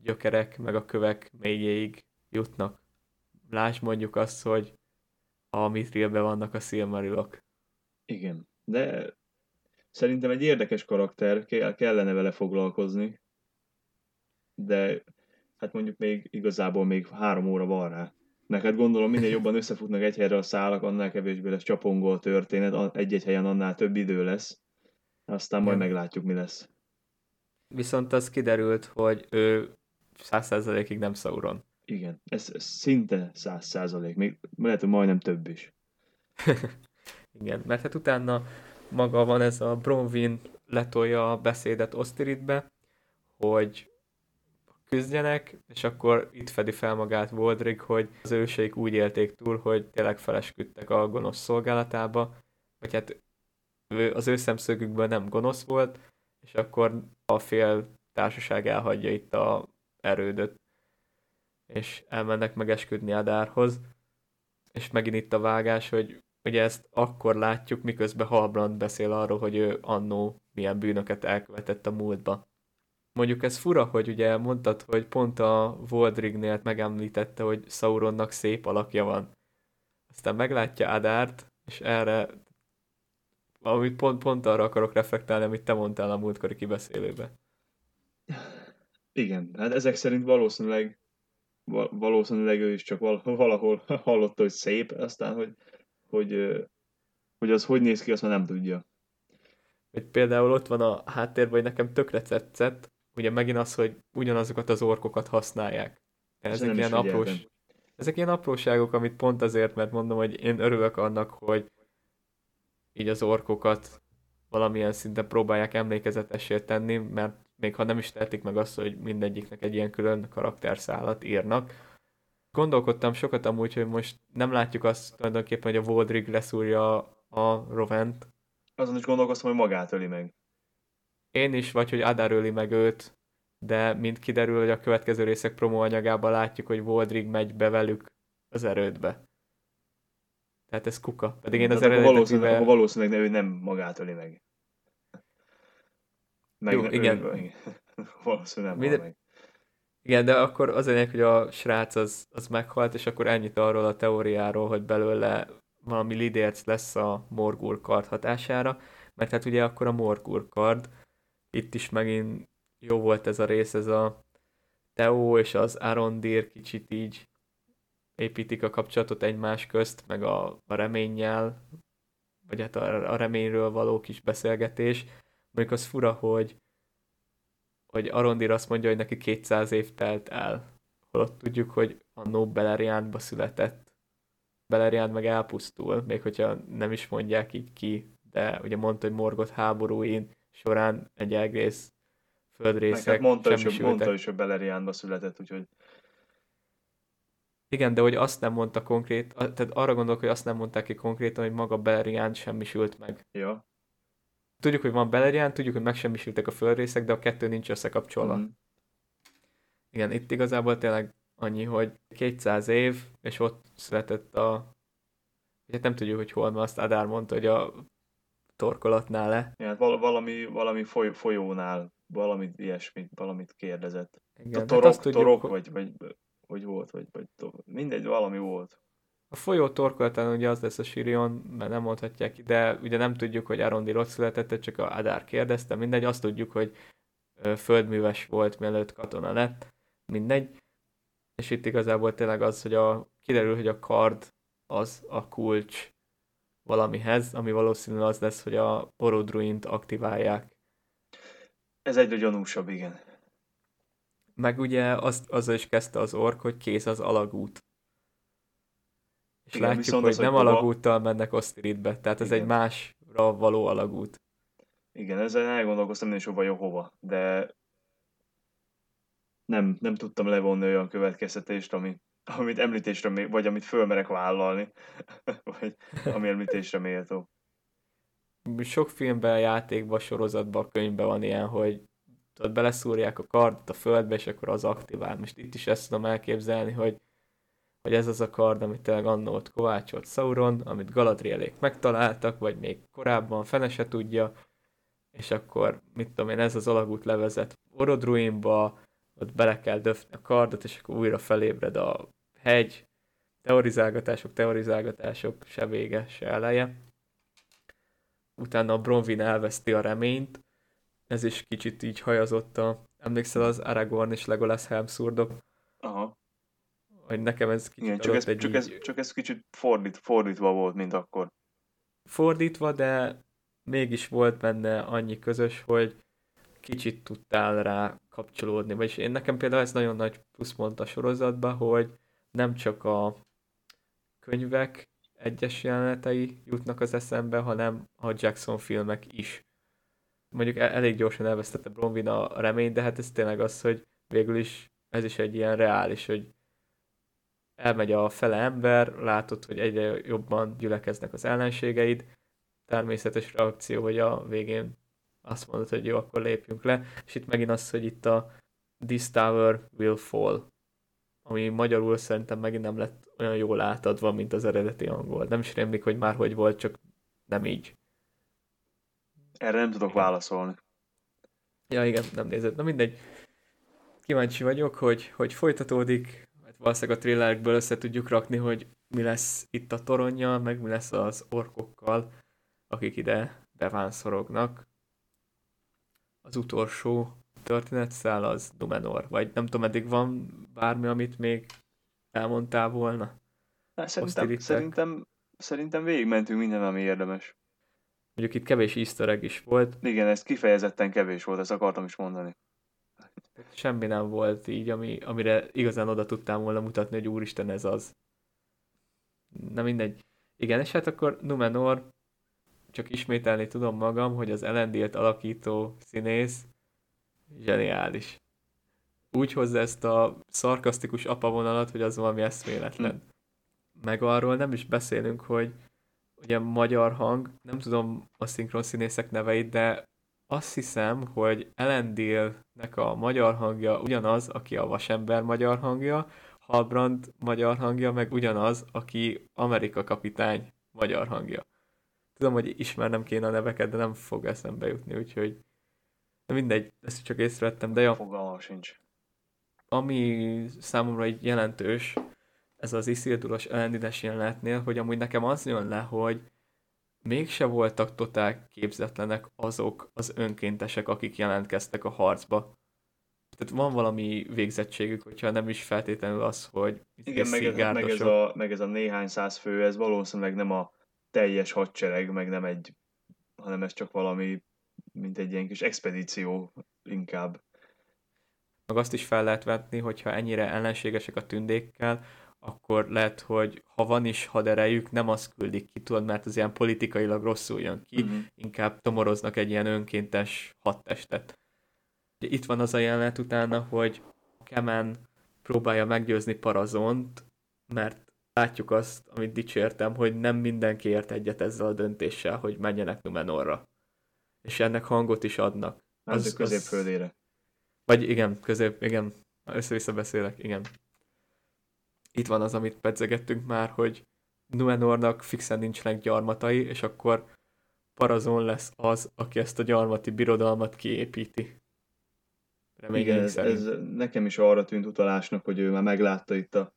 gyökerek meg a kövek mélyéig jutnak. Lásd mondjuk azt, hogy a Mithrilben vannak a Silmarilok. Igen, de szerintem egy érdekes karakter, kellene vele foglalkozni, de hát mondjuk még igazából még három óra van rá. Neked gondolom minél jobban összefutnak egy helyre a szálak, annál kevésbé lesz csapongó a történet, egy-egy helyen annál több idő lesz, aztán majd meglátjuk, mi lesz. Viszont az kiderült, hogy ő száz százalékig nem Szauron. Igen, ez szinte száz százalék, még lehet, hogy majdnem több is. Igen, mert hát utána maga van ez a Bronwyn letolja a beszédet Osztiritbe, hogy küzdjenek, és akkor itt fedi fel magát Waldreg, hogy az őseik úgy élték túl, hogy tényleg felesküdtek a gonosz szolgálatába, vagy hát az ő szemszögükből nem gonosz volt, és akkor a fél társaság elhagyja itt a erődöt, és elmennek megesküdni Adárhoz, és megint itt a vágás, hogy ugye ezt akkor látjuk, miközben Halbrand beszél arról, hogy ő annó milyen bűnöket elkövetett a múltba. Mondjuk ez fura, hogy ugye mondtad, hogy pont a Waldregnél megemlítette, hogy Szauronnak szép alakja van. Aztán meglátja Adárt, és erre, amit pont, pont arra akarok reflektálni, amit te mondtál a múltkori kibeszélőbe. Igen, hát ezek szerint valószínűleg, valószínűleg ő is csak valahol hallotta, hogy szép, aztán, hogy, hogy, hogy az hogy néz ki, azt már nem tudja. Hogy például ott van a háttérben, hogy nekem tökre tetszett, ugye megint az, hogy ugyanazokat az orkokat használják. Ezek ilyen, aprós, ezek ilyen apróságok, amit pont azért, mert mondom, hogy én örülök annak, hogy így az orkokat valamilyen szinten próbálják emlékezetessé tenni, mert még ha nem is tették meg azt, hogy mindegyiknek egy ilyen külön karakterszálat írnak. Gondolkodtam sokat amúgy, hogy most nem látjuk azt tulajdonképpen, hogy a Waldreg leszúrja a Rovent. Azon is gondolkoztam, hogy magát öli meg. Én is, vagy hogy Adár öli meg őt, de mint kiderül, hogy a következő részek promóanyagában látjuk, hogy Waldreg megy be velük az erődbe. Tehát ez kuka. Pedig én az hát eredetekben... Valószínűleg, valószínűleg ne, ő nem magát öli meg. meg Jó, ne, igen. Ő, valószínűleg nem Minden... meg. Igen, de akkor az lényeg, hogy a srác az, az meghalt, és akkor ennyit arról a teóriáról, hogy belőle valami lidérc lesz a Morgul kard hatására, mert hát ugye akkor a Morgul kard, itt is megint jó volt ez a rész, ez a Teó és az Arondir kicsit így építik a kapcsolatot egymás közt, meg a reménnyel, vagy hát a reményről való kis beszélgetés. Mondjuk az fura, hogy, hogy Arondir azt mondja, hogy neki kétszáz év telt el, holott tudjuk, hogy annó Beleriandba született. Beleriand meg elpusztul, még hogyha nem is mondják így ki, de ugye mondta, hogy Morgoth háborúin során egy egész földrészek semmisültek. Mondta, is, mondta is, hogy Beleriandba született, úgyhogy... Igen, de hogy azt nem mondta konkrét, tehát arra gondolok, hogy azt nem mondták ki konkrétan, hogy maga Beleriand semmisült meg. Ja. Tudjuk, hogy van Beleriand, tudjuk, hogy megsemmisültek a földrészek, de a kettő nincs összekapcsolva. Mm. Igen, itt igazából tényleg annyi, hogy kétszáz év, és ott született a... Hát nem tudjuk, hogy hol, mert azt Adár mondta, hogy a torkolatnál le. Ja, hát valami, valami foly, folyónál, valami ilyesmit, valamit kérdezett. Igen, a torok, hát azt torok tudjuk, vagy, vagy, vagy, vagy volt, vagy, vagy mindegy, valami volt. A folyó torkolatán ugye az lesz a Sirion, mert nem mondhatják, de ugye nem tudjuk, hogy Arondir ott született, csak a Adár kérdezte, mindegy, azt tudjuk, hogy földműves volt, mielőtt katona lett, mindegy. És itt igazából tényleg az, hogy a, kiderül, hogy a kard az a kulcs valamihez, ami valószínűleg az lesz, hogy a Orodruint aktiválják. Ez egyre gyanúsabb, igen. Meg ugye az, azzal is kezdte az ork, hogy kész az alagút. És igen, látjuk, hogy az, nem hogy alagúttal a... mennek Osztiridbe, tehát igen. Ez egy másra való alagút. Igen, ezzel elgondolkoztam, és vajon hova, de nem, nem tudtam levonni olyan következtetést, ami, amit említésre, vagy amit fölmerek vállalni, vagy ami említésre méltó. Sok filmben, játékban, sorozatban, könyvben van ilyen, hogy ott beleszúrják a kardot a földbe, és akkor az aktivál. Most itt is ezt tudom elképzelni, hogy, hogy ez az a kard, amit tényleg annó ott kovácsolt Szauron, amit Galadrielék megtaláltak, vagy még korábban fene se tudja, és akkor, mit tudom én, ez az alagút levezet Orodruimba, ott bele kell döfni a kardot, és akkor újra felébred a hegy. Teorizálgatások, teorizálgatások, se vége, se eleje. Utána a Bronwyn elveszti a reményt, ez is kicsit így hajazott a... Emlékszel az Aragorn és Legolas Helmszurdok? Aha. Hogy nekem ez kicsit... Igen, csak, ez, egy csak, így... ez, csak ez kicsit fordít, fordítva volt, mint akkor. Fordítva, de mégis volt benne annyi közös, hogy kicsit tudtál rá kapcsolódni. Vagyis én nekem például ez nagyon nagy pluszpont a sorozatban, hogy nem csak a könyvek egyes jelenetei jutnak az eszembe, hanem a Jackson filmek is. Mondjuk elég gyorsan elvesztette Bronwyn a reményt, de hát ez tényleg az, hogy végül is ez is egy ilyen reális, hogy elmegy a fele ember, látod, hogy egyre jobban gyülekeznek az ellenségeid, természetes reakció, hogy a végén azt mondod, hogy jó, akkor lépjünk le, és itt megint az, hogy itt a This Tower Will Fall, ami magyarul szerintem megint nem lett olyan jól átadva, mint az eredeti angol. Nem is rémlik, hogy már hogy volt, csak nem így. Erre nem tudok válaszolni. Ja, igen, nem nézed. Na mindegy. Kíváncsi vagyok, hogy, hogy folytatódik, mert valószínűleg a trailerekből össze tudjuk rakni, hogy mi lesz itt a toronnyal, meg mi lesz az orkokkal, akik ide bevánszorognak. Az utolsó történetszál az Númenor, vagy nem tudom, eddig van bármi, amit még elmondtál volna? Hát, szerintem, szerintem, szerintem végigmentünk minden, ami érdemes. Mondjuk itt kevés easter egg is volt. Igen, ez kifejezetten kevés volt, ezt akartam is mondani. Semmi nem volt így, ami, amire igazán oda tudtam volna mutatni, hogy úristen, ez az. Na mindegy. Igen, és hát akkor Númenor, csak ismételni tudom magam, hogy az Elendilt alakító színész zseniális. Úgy hozza ezt a szarkasztikus apavonalat, hogy az valami eszméletlen. Meg arról nem is beszélünk, hogy ugye magyar hang, nem tudom a szinkron színészek neveit, de azt hiszem, hogy Elendilnek a magyar hangja ugyanaz, aki a Vasember magyar hangja, Halbrand magyar hangja, meg ugyanaz, aki Amerika kapitány magyar hangja. Tudom, hogy ismernem kéne a neveket, de nem fog eszembe jutni, úgyhogy mindegy, ezt csak észrevettem, de jó. Fogalmam sincs. Ami számomra egy jelentős, ez az Isilduros Elendines jelenetnél, hogy amúgy nekem az jön le, hogy mégse voltak totál képzetlenek azok az önkéntesek, akik jelentkeztek a harcba. Tehát van valami végzettségük, hogyha nem is feltétlenül az, hogy... Igen, meg ez, meg, ez a, meg ez a néhány száz fő, ez valószínűleg nem a teljes hadsereg, meg nem egy, hanem ez csak valami, mint egy ilyen kis expedíció inkább. Meg azt is fel lehet vetni, hogyha ennyire ellenségesek a tündékkel, akkor lehet, hogy ha van is haderejük, nem azt küldik ki, tudod, mert az ilyen politikailag rosszul jön ki, mm-hmm. inkább tomoroznak egy ilyen önkéntes hadtestet. Itt van az a jelenet utána, hogy Kemen próbálja meggyőzni Pharazont, mert látjuk azt, amit dicsértem, hogy nem mindenki ért egyet ezzel a döntéssel, hogy menjenek Númenorra. És ennek hangot is adnak. Az, az Középföldére. Vagy igen, közép, igen, össze-vissza beszélek, igen. Itt van az, amit pedzegettünk már, hogy Númenornak fixen nincsenek gyarmatai, és akkor Pharazôn lesz az, aki ezt a gyarmati birodalmat kiépíti. Reményeim szerint. Ez nekem is arra tűnt utalásnak, hogy ő már meglátta itt a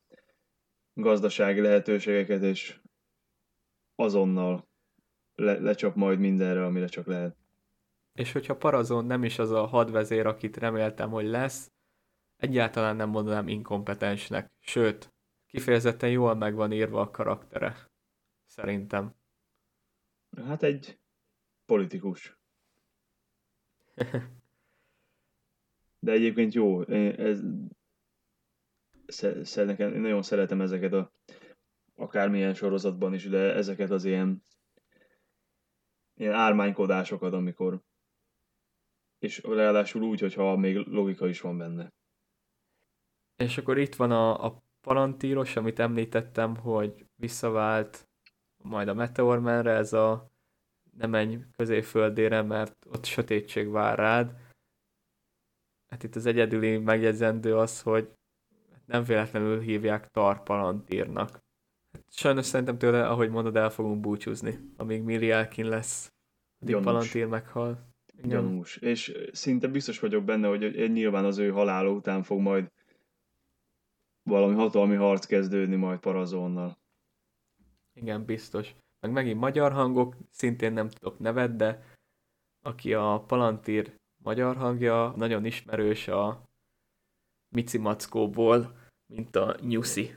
gazdasági lehetőségeket, és azonnal le- lecsap majd mindenre, amire csak lehet. És hogyha Pharazôn nem is az a hadvezér, akit reméltem, hogy lesz, egyáltalán nem mondanám inkompetensnek, sőt, kifejezetten jól meg van írva a karaktere. Szerintem. Hát egy politikus. De egyébként jó, ez, ez, nekem, én nagyon szeretem ezeket a akármilyen sorozatban is, de ezeket az ilyen, ilyen ármánykodásokat, amikor, és ráadásul úgy, hogyha még logika is van benne. És akkor itt van a, a palantíros, amit említettem, hogy visszavált majd a Meteor Man-re, ez a ne menj Középföldére, mert ott sötétség vár rád. Hát itt az egyedüli megjegyzendő az, hogy nem véletlenül hívják Tar-Palantírnak. Hát sajnos szerintem tőle, ahogy mondod, el fogunk búcsúzni, amíg Miriel kin lesz, addig Palantír meghal. Gyanús. És szinte biztos vagyok benne, hogy nyilván az ő halála után fog majd valami hatalmi harc kezdődni majd Pharazónnal. Igen, biztos. Meg megint magyar hangok, szintén nem tudok nevet, de aki a Palantír magyar hangja, nagyon ismerős a Mici Mackóból, mint a Nyuszi.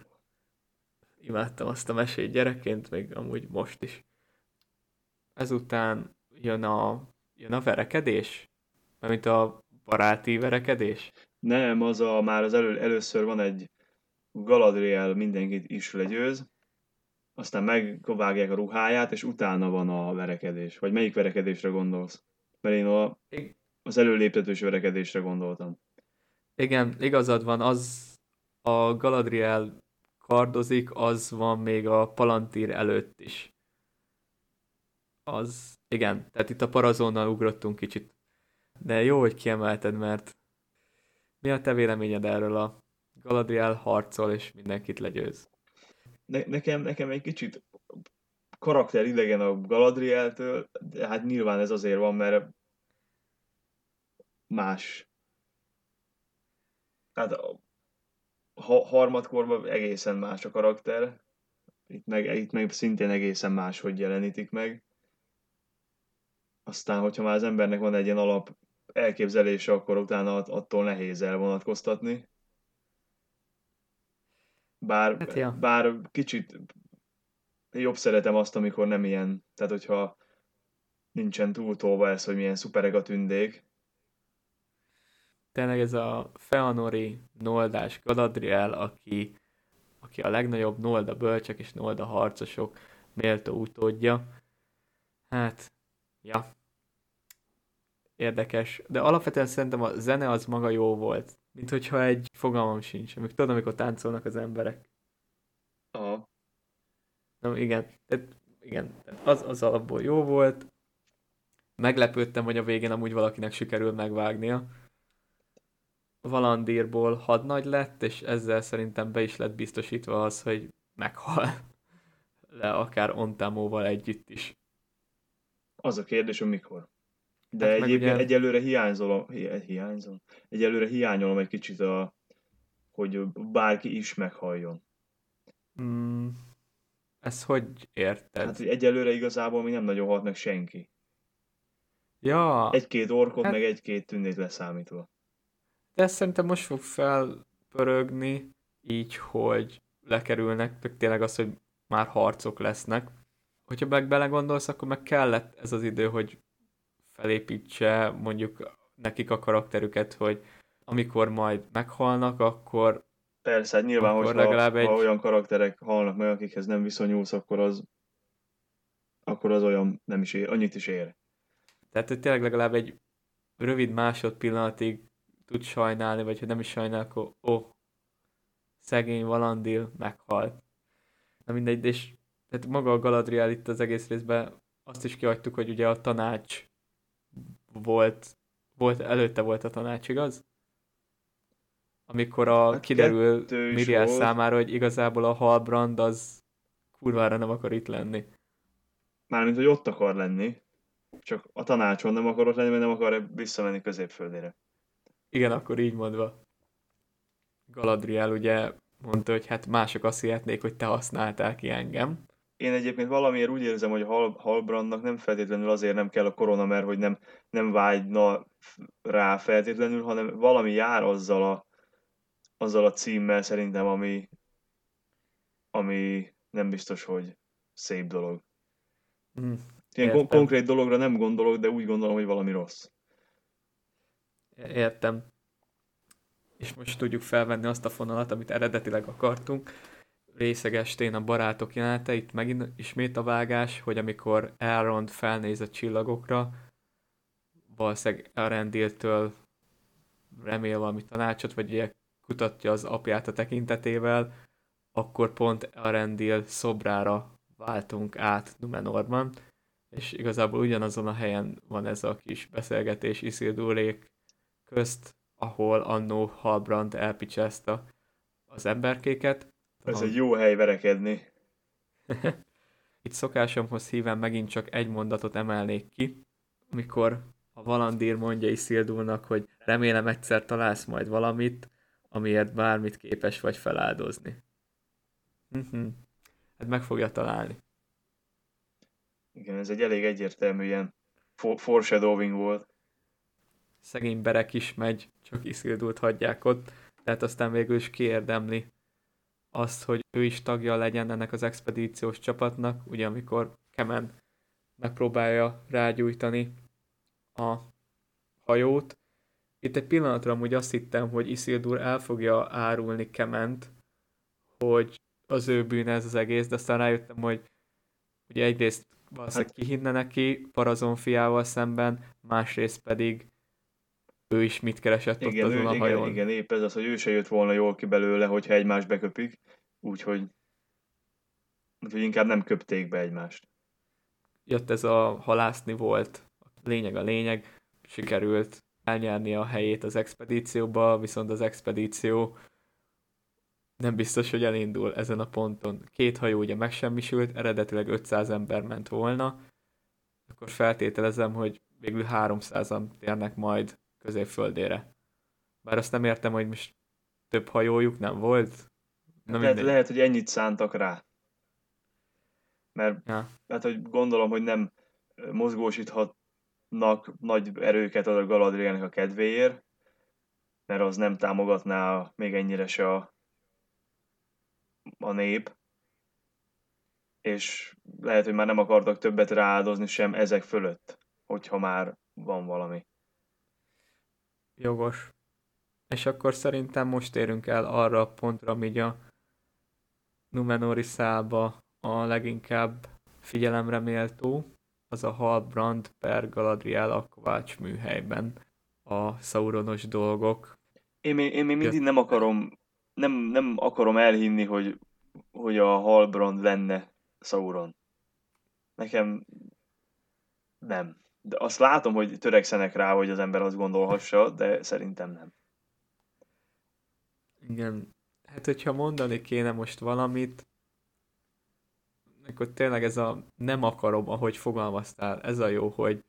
Imádtam azt a mesét gyerekként, még amúgy most is. Ezután jön a, jön a verekedés? Mint a baráti verekedés? Nem, az a már az elő, először van egy Galadriel mindenkit is legyőz, aztán megvágják a ruháját, és utána van a verekedés. Vagy melyik verekedésre gondolsz? Mert én a, az előléptetős verekedésre gondoltam. Igen, igazad van, az a Galadriel kardozik, az van még a Palantír előtt is. Az, igen, tehát itt a Pharazónnal ugrottunk kicsit. De jó, hogy kiemelted, mert mi a te véleményed erről a Galadriel harcol, és mindenkit legyőz? Ne, nekem, nekem egy kicsit karakter idegen a Galadrieltől, de hát nyilván ez azért van, mert más. Hát ha, harmadkorban egészen más a karakter, itt meg, itt meg szintén egészen máshogy jelenítik meg. Aztán, hogyha már az embernek van egy ilyen alap elképzelése, akkor utána attól nehéz elvonatkoztatni. Bár, hát, ja. bár kicsit jobb szeretem azt, amikor nem ilyen, tehát hogyha nincsen túltolva ez, hogy milyen szuperek a tündék. Tényleg ez a Fëanori noldás Galadriel, aki, aki a legnagyobb nolda bölcsek és nolda harcosok méltó utódja. Hát, ja, érdekes. De alapvetően szerintem a zene az maga jó volt. Mint hogyha egy fogalmam sincs. Amik tudom, amikor táncolnak az emberek. Aha. Na, igen. Tehát, igen. Az, az alapból jó volt. Meglepődtem, hogy a végén amúgy valakinek sikerül megvágnia. Valandirból hadnagy lett, és ezzel szerintem be is lett biztosítva az, hogy meghal. Le akár Ontamóval együtt is. Az a kérdés, hogy mikor. De hát egyébként ugye... egyelőre hiányzolom, hi- hiányzolom, egyelőre hiányolom egy kicsit, a, hogy bárki is meghalljon. Mm, ez hogy érted? Hát egyelőre igazából még nem nagyon halt meg senki. Ja. Egy-két orkot, hát... meg egy-két tündét leszámítva. De ezt szerintem most fog felpörögni, így, hogy lekerülnek, tényleg az, hogy már harcok lesznek. Hogyha meg belegondolsz, akkor meg kellett ez az idő, hogy felépítse mondjuk nekik a karakterüket, hogy amikor majd meghalnak, akkor... Persze, hát nyilván, hogy ha, egy... ha olyan karakterek halnak meg, akikhez nem viszonyulsz, akkor az akkor az olyan nem is ér, annyit is ér. Tehát, hogy tényleg legalább egy rövid másodpillanatig tud sajnálni, vagy ha nem is sajnál, akkor ó, oh, szegény Valandil meghalt. Na mindegy, és tehát maga a Galadriel itt az egész részben azt is kihagytuk, hogy ugye a tanács volt, volt előtte volt a tanács, igaz? Amikor a hát kiderül Miriel számára, hogy igazából a Halbrand az kurvára nem akar itt lenni. Mármint, hogy ott akar lenni, csak a tanácson nem akar ott lenni, mert nem akar visszamenni Középföldére. Igen, akkor így mondva. Galadriel ugye mondta, hogy hát mások azt hihetnék, hogy te használtál ki engem. Én egyébként valamiért úgy érzem, hogy Hal- Halbrandnak nem feltétlenül azért nem kell a korona, mert hogy nem, nem vágyna rá feltétlenül, hanem valami jár azzal a, azzal a címmel szerintem, ami, ami nem biztos, hogy szép dolog. Mm, Ilyen kon- konkrét dologra nem gondolok, de úgy gondolom, hogy valami rossz. Értem. És most tudjuk felvenni azt a fonalat, amit eredetileg akartunk. Részegestén a barátok jelenete, itt megint ismét a vágás, hogy amikor Elrond felnéz a csillagokra, valószínűleg Arondirtől remél valami tanácsot, vagy ugye kutatja az apját a tekintetével, akkor pont Arondir szobrára váltunk át Númenorban, és igazából ugyanazon a helyen van ez a kis beszélgetés Isildurék közt, ahol annó Halbrand elpicsázta az emberkéket. Ez egy jó hely verekedni. Itt szokásomhoz híven megint csak egy mondatot emelnék ki, amikor a Valandir mondja Isildurnak, hogy remélem egyszer találsz majd valamit, amiért bármit képes vagy feláldozni. Hát meg fogja találni. Igen, ez egy elég egyértelműen foreshadowing volt. Szegény Berek is megy, csak Isildurt hagyják ott, tehát aztán végül is kiérdemli azt, hogy ő is tagja legyen ennek az expedíciós csapatnak, ugye amikor Kemen megpróbálja rágyújtani a hajót. Itt egy pillanatra amúgy azt hittem, hogy Isildur el fogja árulni Kement, hogy az ő bűne ez az egész, de aztán rájöttem, hogy ugye egyrészt valószínűleg ki hinne neki Pharazôn fiával szemben, másrészt pedig ő is mit keresett igen, ott azon ő, a hajón. Igen, igen, épp ez az, hogy ő se jött volna jól ki belőle, hogyha egymást beköpik, úgyhogy, úgyhogy inkább nem köpték be egymást. Jött ez a halászni volt, lényeg a lényeg, sikerült elnyerni a helyét az expedícióba, viszont az expedíció nem biztos, hogy elindul ezen a ponton. Két hajó ugye megsemmisült, eredetileg ötszáz ember ment volna, akkor feltételezem, hogy végül háromszázan térnek majd Középföldére. Bár azt nem értem, hogy most több hajójuk nem volt. Nem lehet, lehet, hogy ennyit szántak rá. Mert ja. Hát, hogy gondolom, hogy nem mozgósíthatnak nagy erőket a Galadrielnek a kedvéért, mert az nem támogatná még ennyire se a, a nép. És lehet, hogy már nem akartak többet rááldozni sem ezek fölött, hogyha már van valami. Jogos. És akkor szerintem most érünk el arra a pontra, amíg a Númenóri szába a leginkább figyelemre méltó, az a Halbrand per Galadriel a Kovács műhelyben a szauronos dolgok. Én, én még mindig nem akarom, nem, nem akarom elhinni, hogy, hogy a Halbrand lenne Szauron. Nekem nem. De azt látom, hogy törekszenek rá, hogy az ember azt gondolhassa, de szerintem nem. Igen. Hát, hogyha mondani kéne most valamit, akkor tényleg ez a nem akarom, ahogy fogalmaztál, ez a jó, hogy,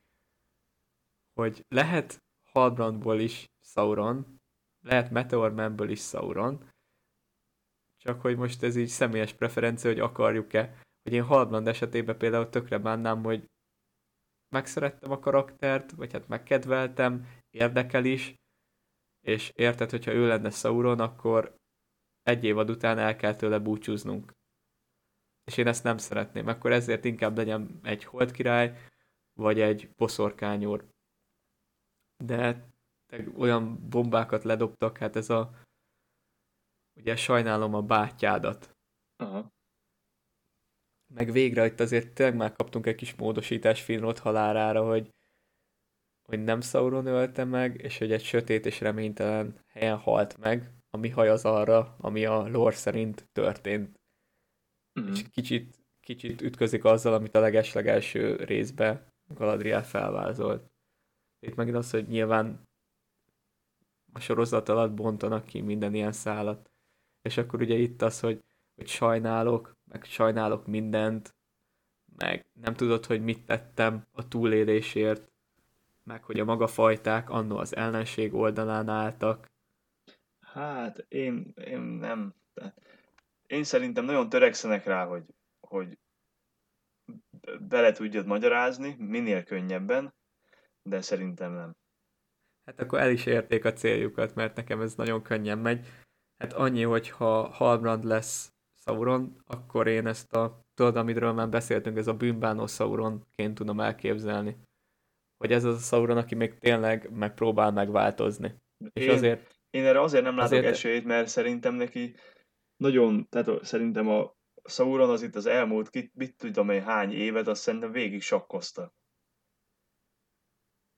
hogy lehet Halbrandból is Szauron, lehet Meteor Manből is Szauron, csak hogy most ez így személyes preferencia, hogy akarjuk-e. Hogy én Halbrand esetében például tökre bánnám, hogy megszerettem a karaktert, vagy hát megkedveltem, érdekel is, és érted, hogyha ő lenne Szauron, akkor egy évad után el kell tőle búcsúznunk. És én ezt nem szeretném, akkor ezért inkább legyen egy holdkirály, vagy egy boszorkányúr. De olyan bombákat ledobtak, hát ez a... Ugye sajnálom a bátyádat. Aha. Meg végre itt azért tényleg már kaptunk egy kis módosítás Finrod halálára, hogy, hogy nem Szauron ölte meg, és hogy egy sötét és reménytelen helyen halt meg, ami hajaz arra, ami a lore szerint történt. Mm-hmm. És kicsit, kicsit ütközik azzal, amit a legeslegelső részbe Galadriel felvázolt. Itt megint az, hogy nyilván a sorozat alatt bontanak ki minden ilyen szálat. És akkor ugye itt az, hogy, hogy sajnálok, meg sajnálok mindent, meg nem tudod, hogy mit tettem a túlélésért, meg hogy a maga fajták annó az ellenség oldalán álltak. Hát, én, én nem, Tehát én szerintem nagyon törekszenek rá, hogy, hogy bele tudjad magyarázni, minél könnyebben, de szerintem nem. Hát akkor el is érték a céljukat, mert nekem ez nagyon könnyen megy. Hát annyi, hogyha Halbrand lesz Szauron, akkor én ezt a, tudod, amiről már beszéltünk, ez a bűnbánó Szauronként tudom elképzelni. Hogy ez az a Szauron, aki még tényleg megpróbál megváltozni. És én, azért, én erre azért nem látok azért... esélyt, mert szerintem neki nagyon, tehát szerintem a Szauron az itt az elmúlt, ki, mit tudom én hány évet, azt szerintem végig sakkozta.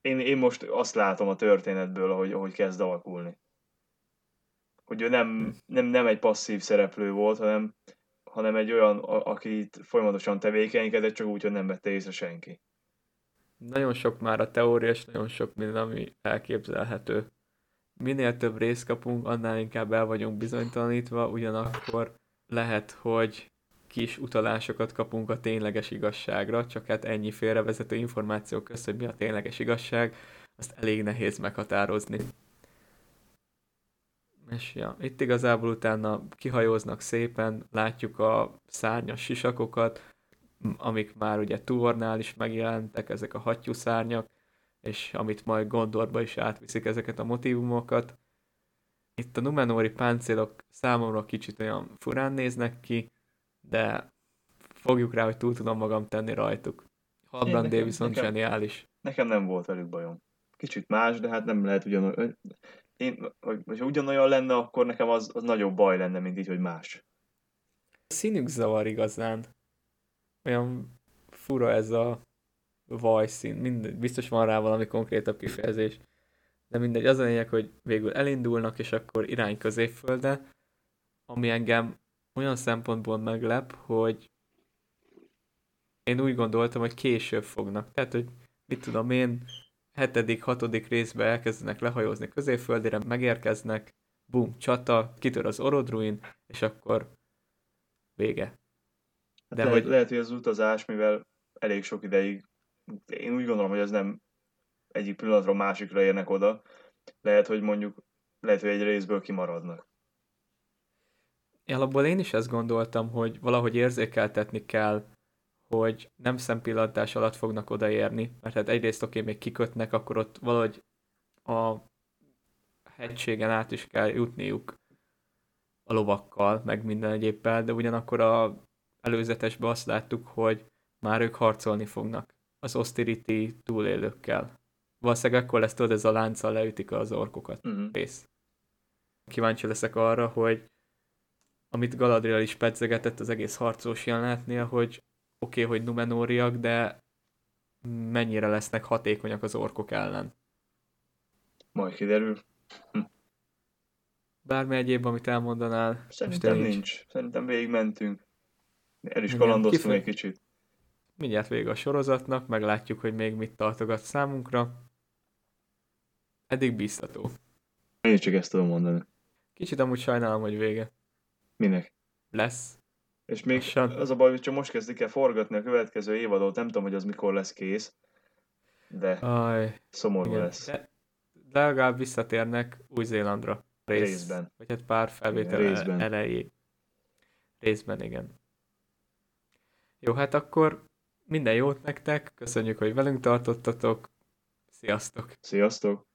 Én, én most azt látom a történetből, ahogy, ahogy kezd alakulni. Hogy ő nem, nem, nem egy passzív szereplő volt, hanem, hanem egy olyan, a, aki itt folyamatosan tevékenykedett, csak úgy, hogy nem vette észre senki. Nagyon sok már a teória, és nagyon sok minden, ami elképzelhető. Minél több részt kapunk, annál inkább el vagyunk bizonytalanítva, ugyanakkor lehet, hogy kis utalásokat kapunk a tényleges igazságra, csak hát ennyi félrevezető információ közt, hogy mi a tényleges igazság, azt elég nehéz meghatározni. És ja, itt igazából utána kihajóznak szépen, látjuk a szárnyas sisakokat, amik már ugye Tuornál is megjelentek, ezek a hattyú szárnyak, és amit majd Gondorba is átviszik ezeket a motívumokat. Itt a numenóri páncélok számomra kicsit olyan furán néznek ki, de fogjuk rá, hogy túl tudom magam tenni rajtuk. Halbrand viszont nekem, zseniális. Nekem nem volt velük bajom. Kicsit más, de hát nem lehet ugyanolyan... Én, hogyha ugyanolyan lenne, akkor nekem az, az nagyobb baj lenne, mint így, hogy más. Színük zavar igazán. Olyan fura ez a vajszín. Mindegy, biztos van rá valami konkrétabb kifejezés. De mindegy, az a lényeg, hogy végül elindulnak, és akkor irány Középföldre, ami engem olyan szempontból meglep, hogy én úgy gondoltam, hogy később fognak. Tehát, hogy mit tudom én, hetedik, hatodik részben elkezdenek lehajózni Középföldére, megérkeznek, bum, csata, kitör az Orodruin, és akkor vége. De hát hogy... Lehet, hogy az utazás, mivel elég sok ideig, én úgy gondolom, hogy ez nem egyik pillanatról másikra érnek oda, lehet, hogy mondjuk, lehet, hogy egy részből kimaradnak. Alapból én is ezt gondoltam, hogy valahogy érzékeltetni kell, hogy nem szempillantás alatt fognak odaérni, mert hát egyrészt oké, még kikötnek, akkor ott valahogy a hegységen át is kell jutniuk a lovakkal, meg minden egyébbel, de ugyanakkor a előzetesben azt láttuk, hogy már ők harcolni fognak az Austerity túlélőkkel. Valószínűleg akkor lesz, tudod, ez a lánccal leütik az orkokat. Uh-huh. Rész. Kíváncsi leszek arra, hogy amit Galadriel is pedzegetett az egész harcos jelenetnél, hogy oké, okay, hogy numenóriak, de mennyire lesznek hatékonyak az orkok ellen. Majd kiderül. Hm. Bármi egyéb, amit elmondanál? Szerintem nincs. nincs. Szerintem végigmentünk. El is kalandoztunk egy kicsit. Mindjárt vége a sorozatnak, meglátjuk, hogy még mit tartogat számunkra. Eddig bíztató. Én csak ezt tudom mondani. Kicsit amúgy sajnálom, hogy vége. Minek? Lesz. És még Lassan. Az a baj, hogy csak most kezdik el forgatni a következő évadot, nem tudom, hogy az mikor lesz kész, de Aj, szomorú igen. lesz. De, de legalább visszatérnek Új-Zélandra. Rész, részben. Vagy hát pár felvétel igen, elejé. Részben, igen. Jó, hát akkor minden jót nektek, köszönjük, hogy velünk tartottatok, sziasztok! Sziasztok!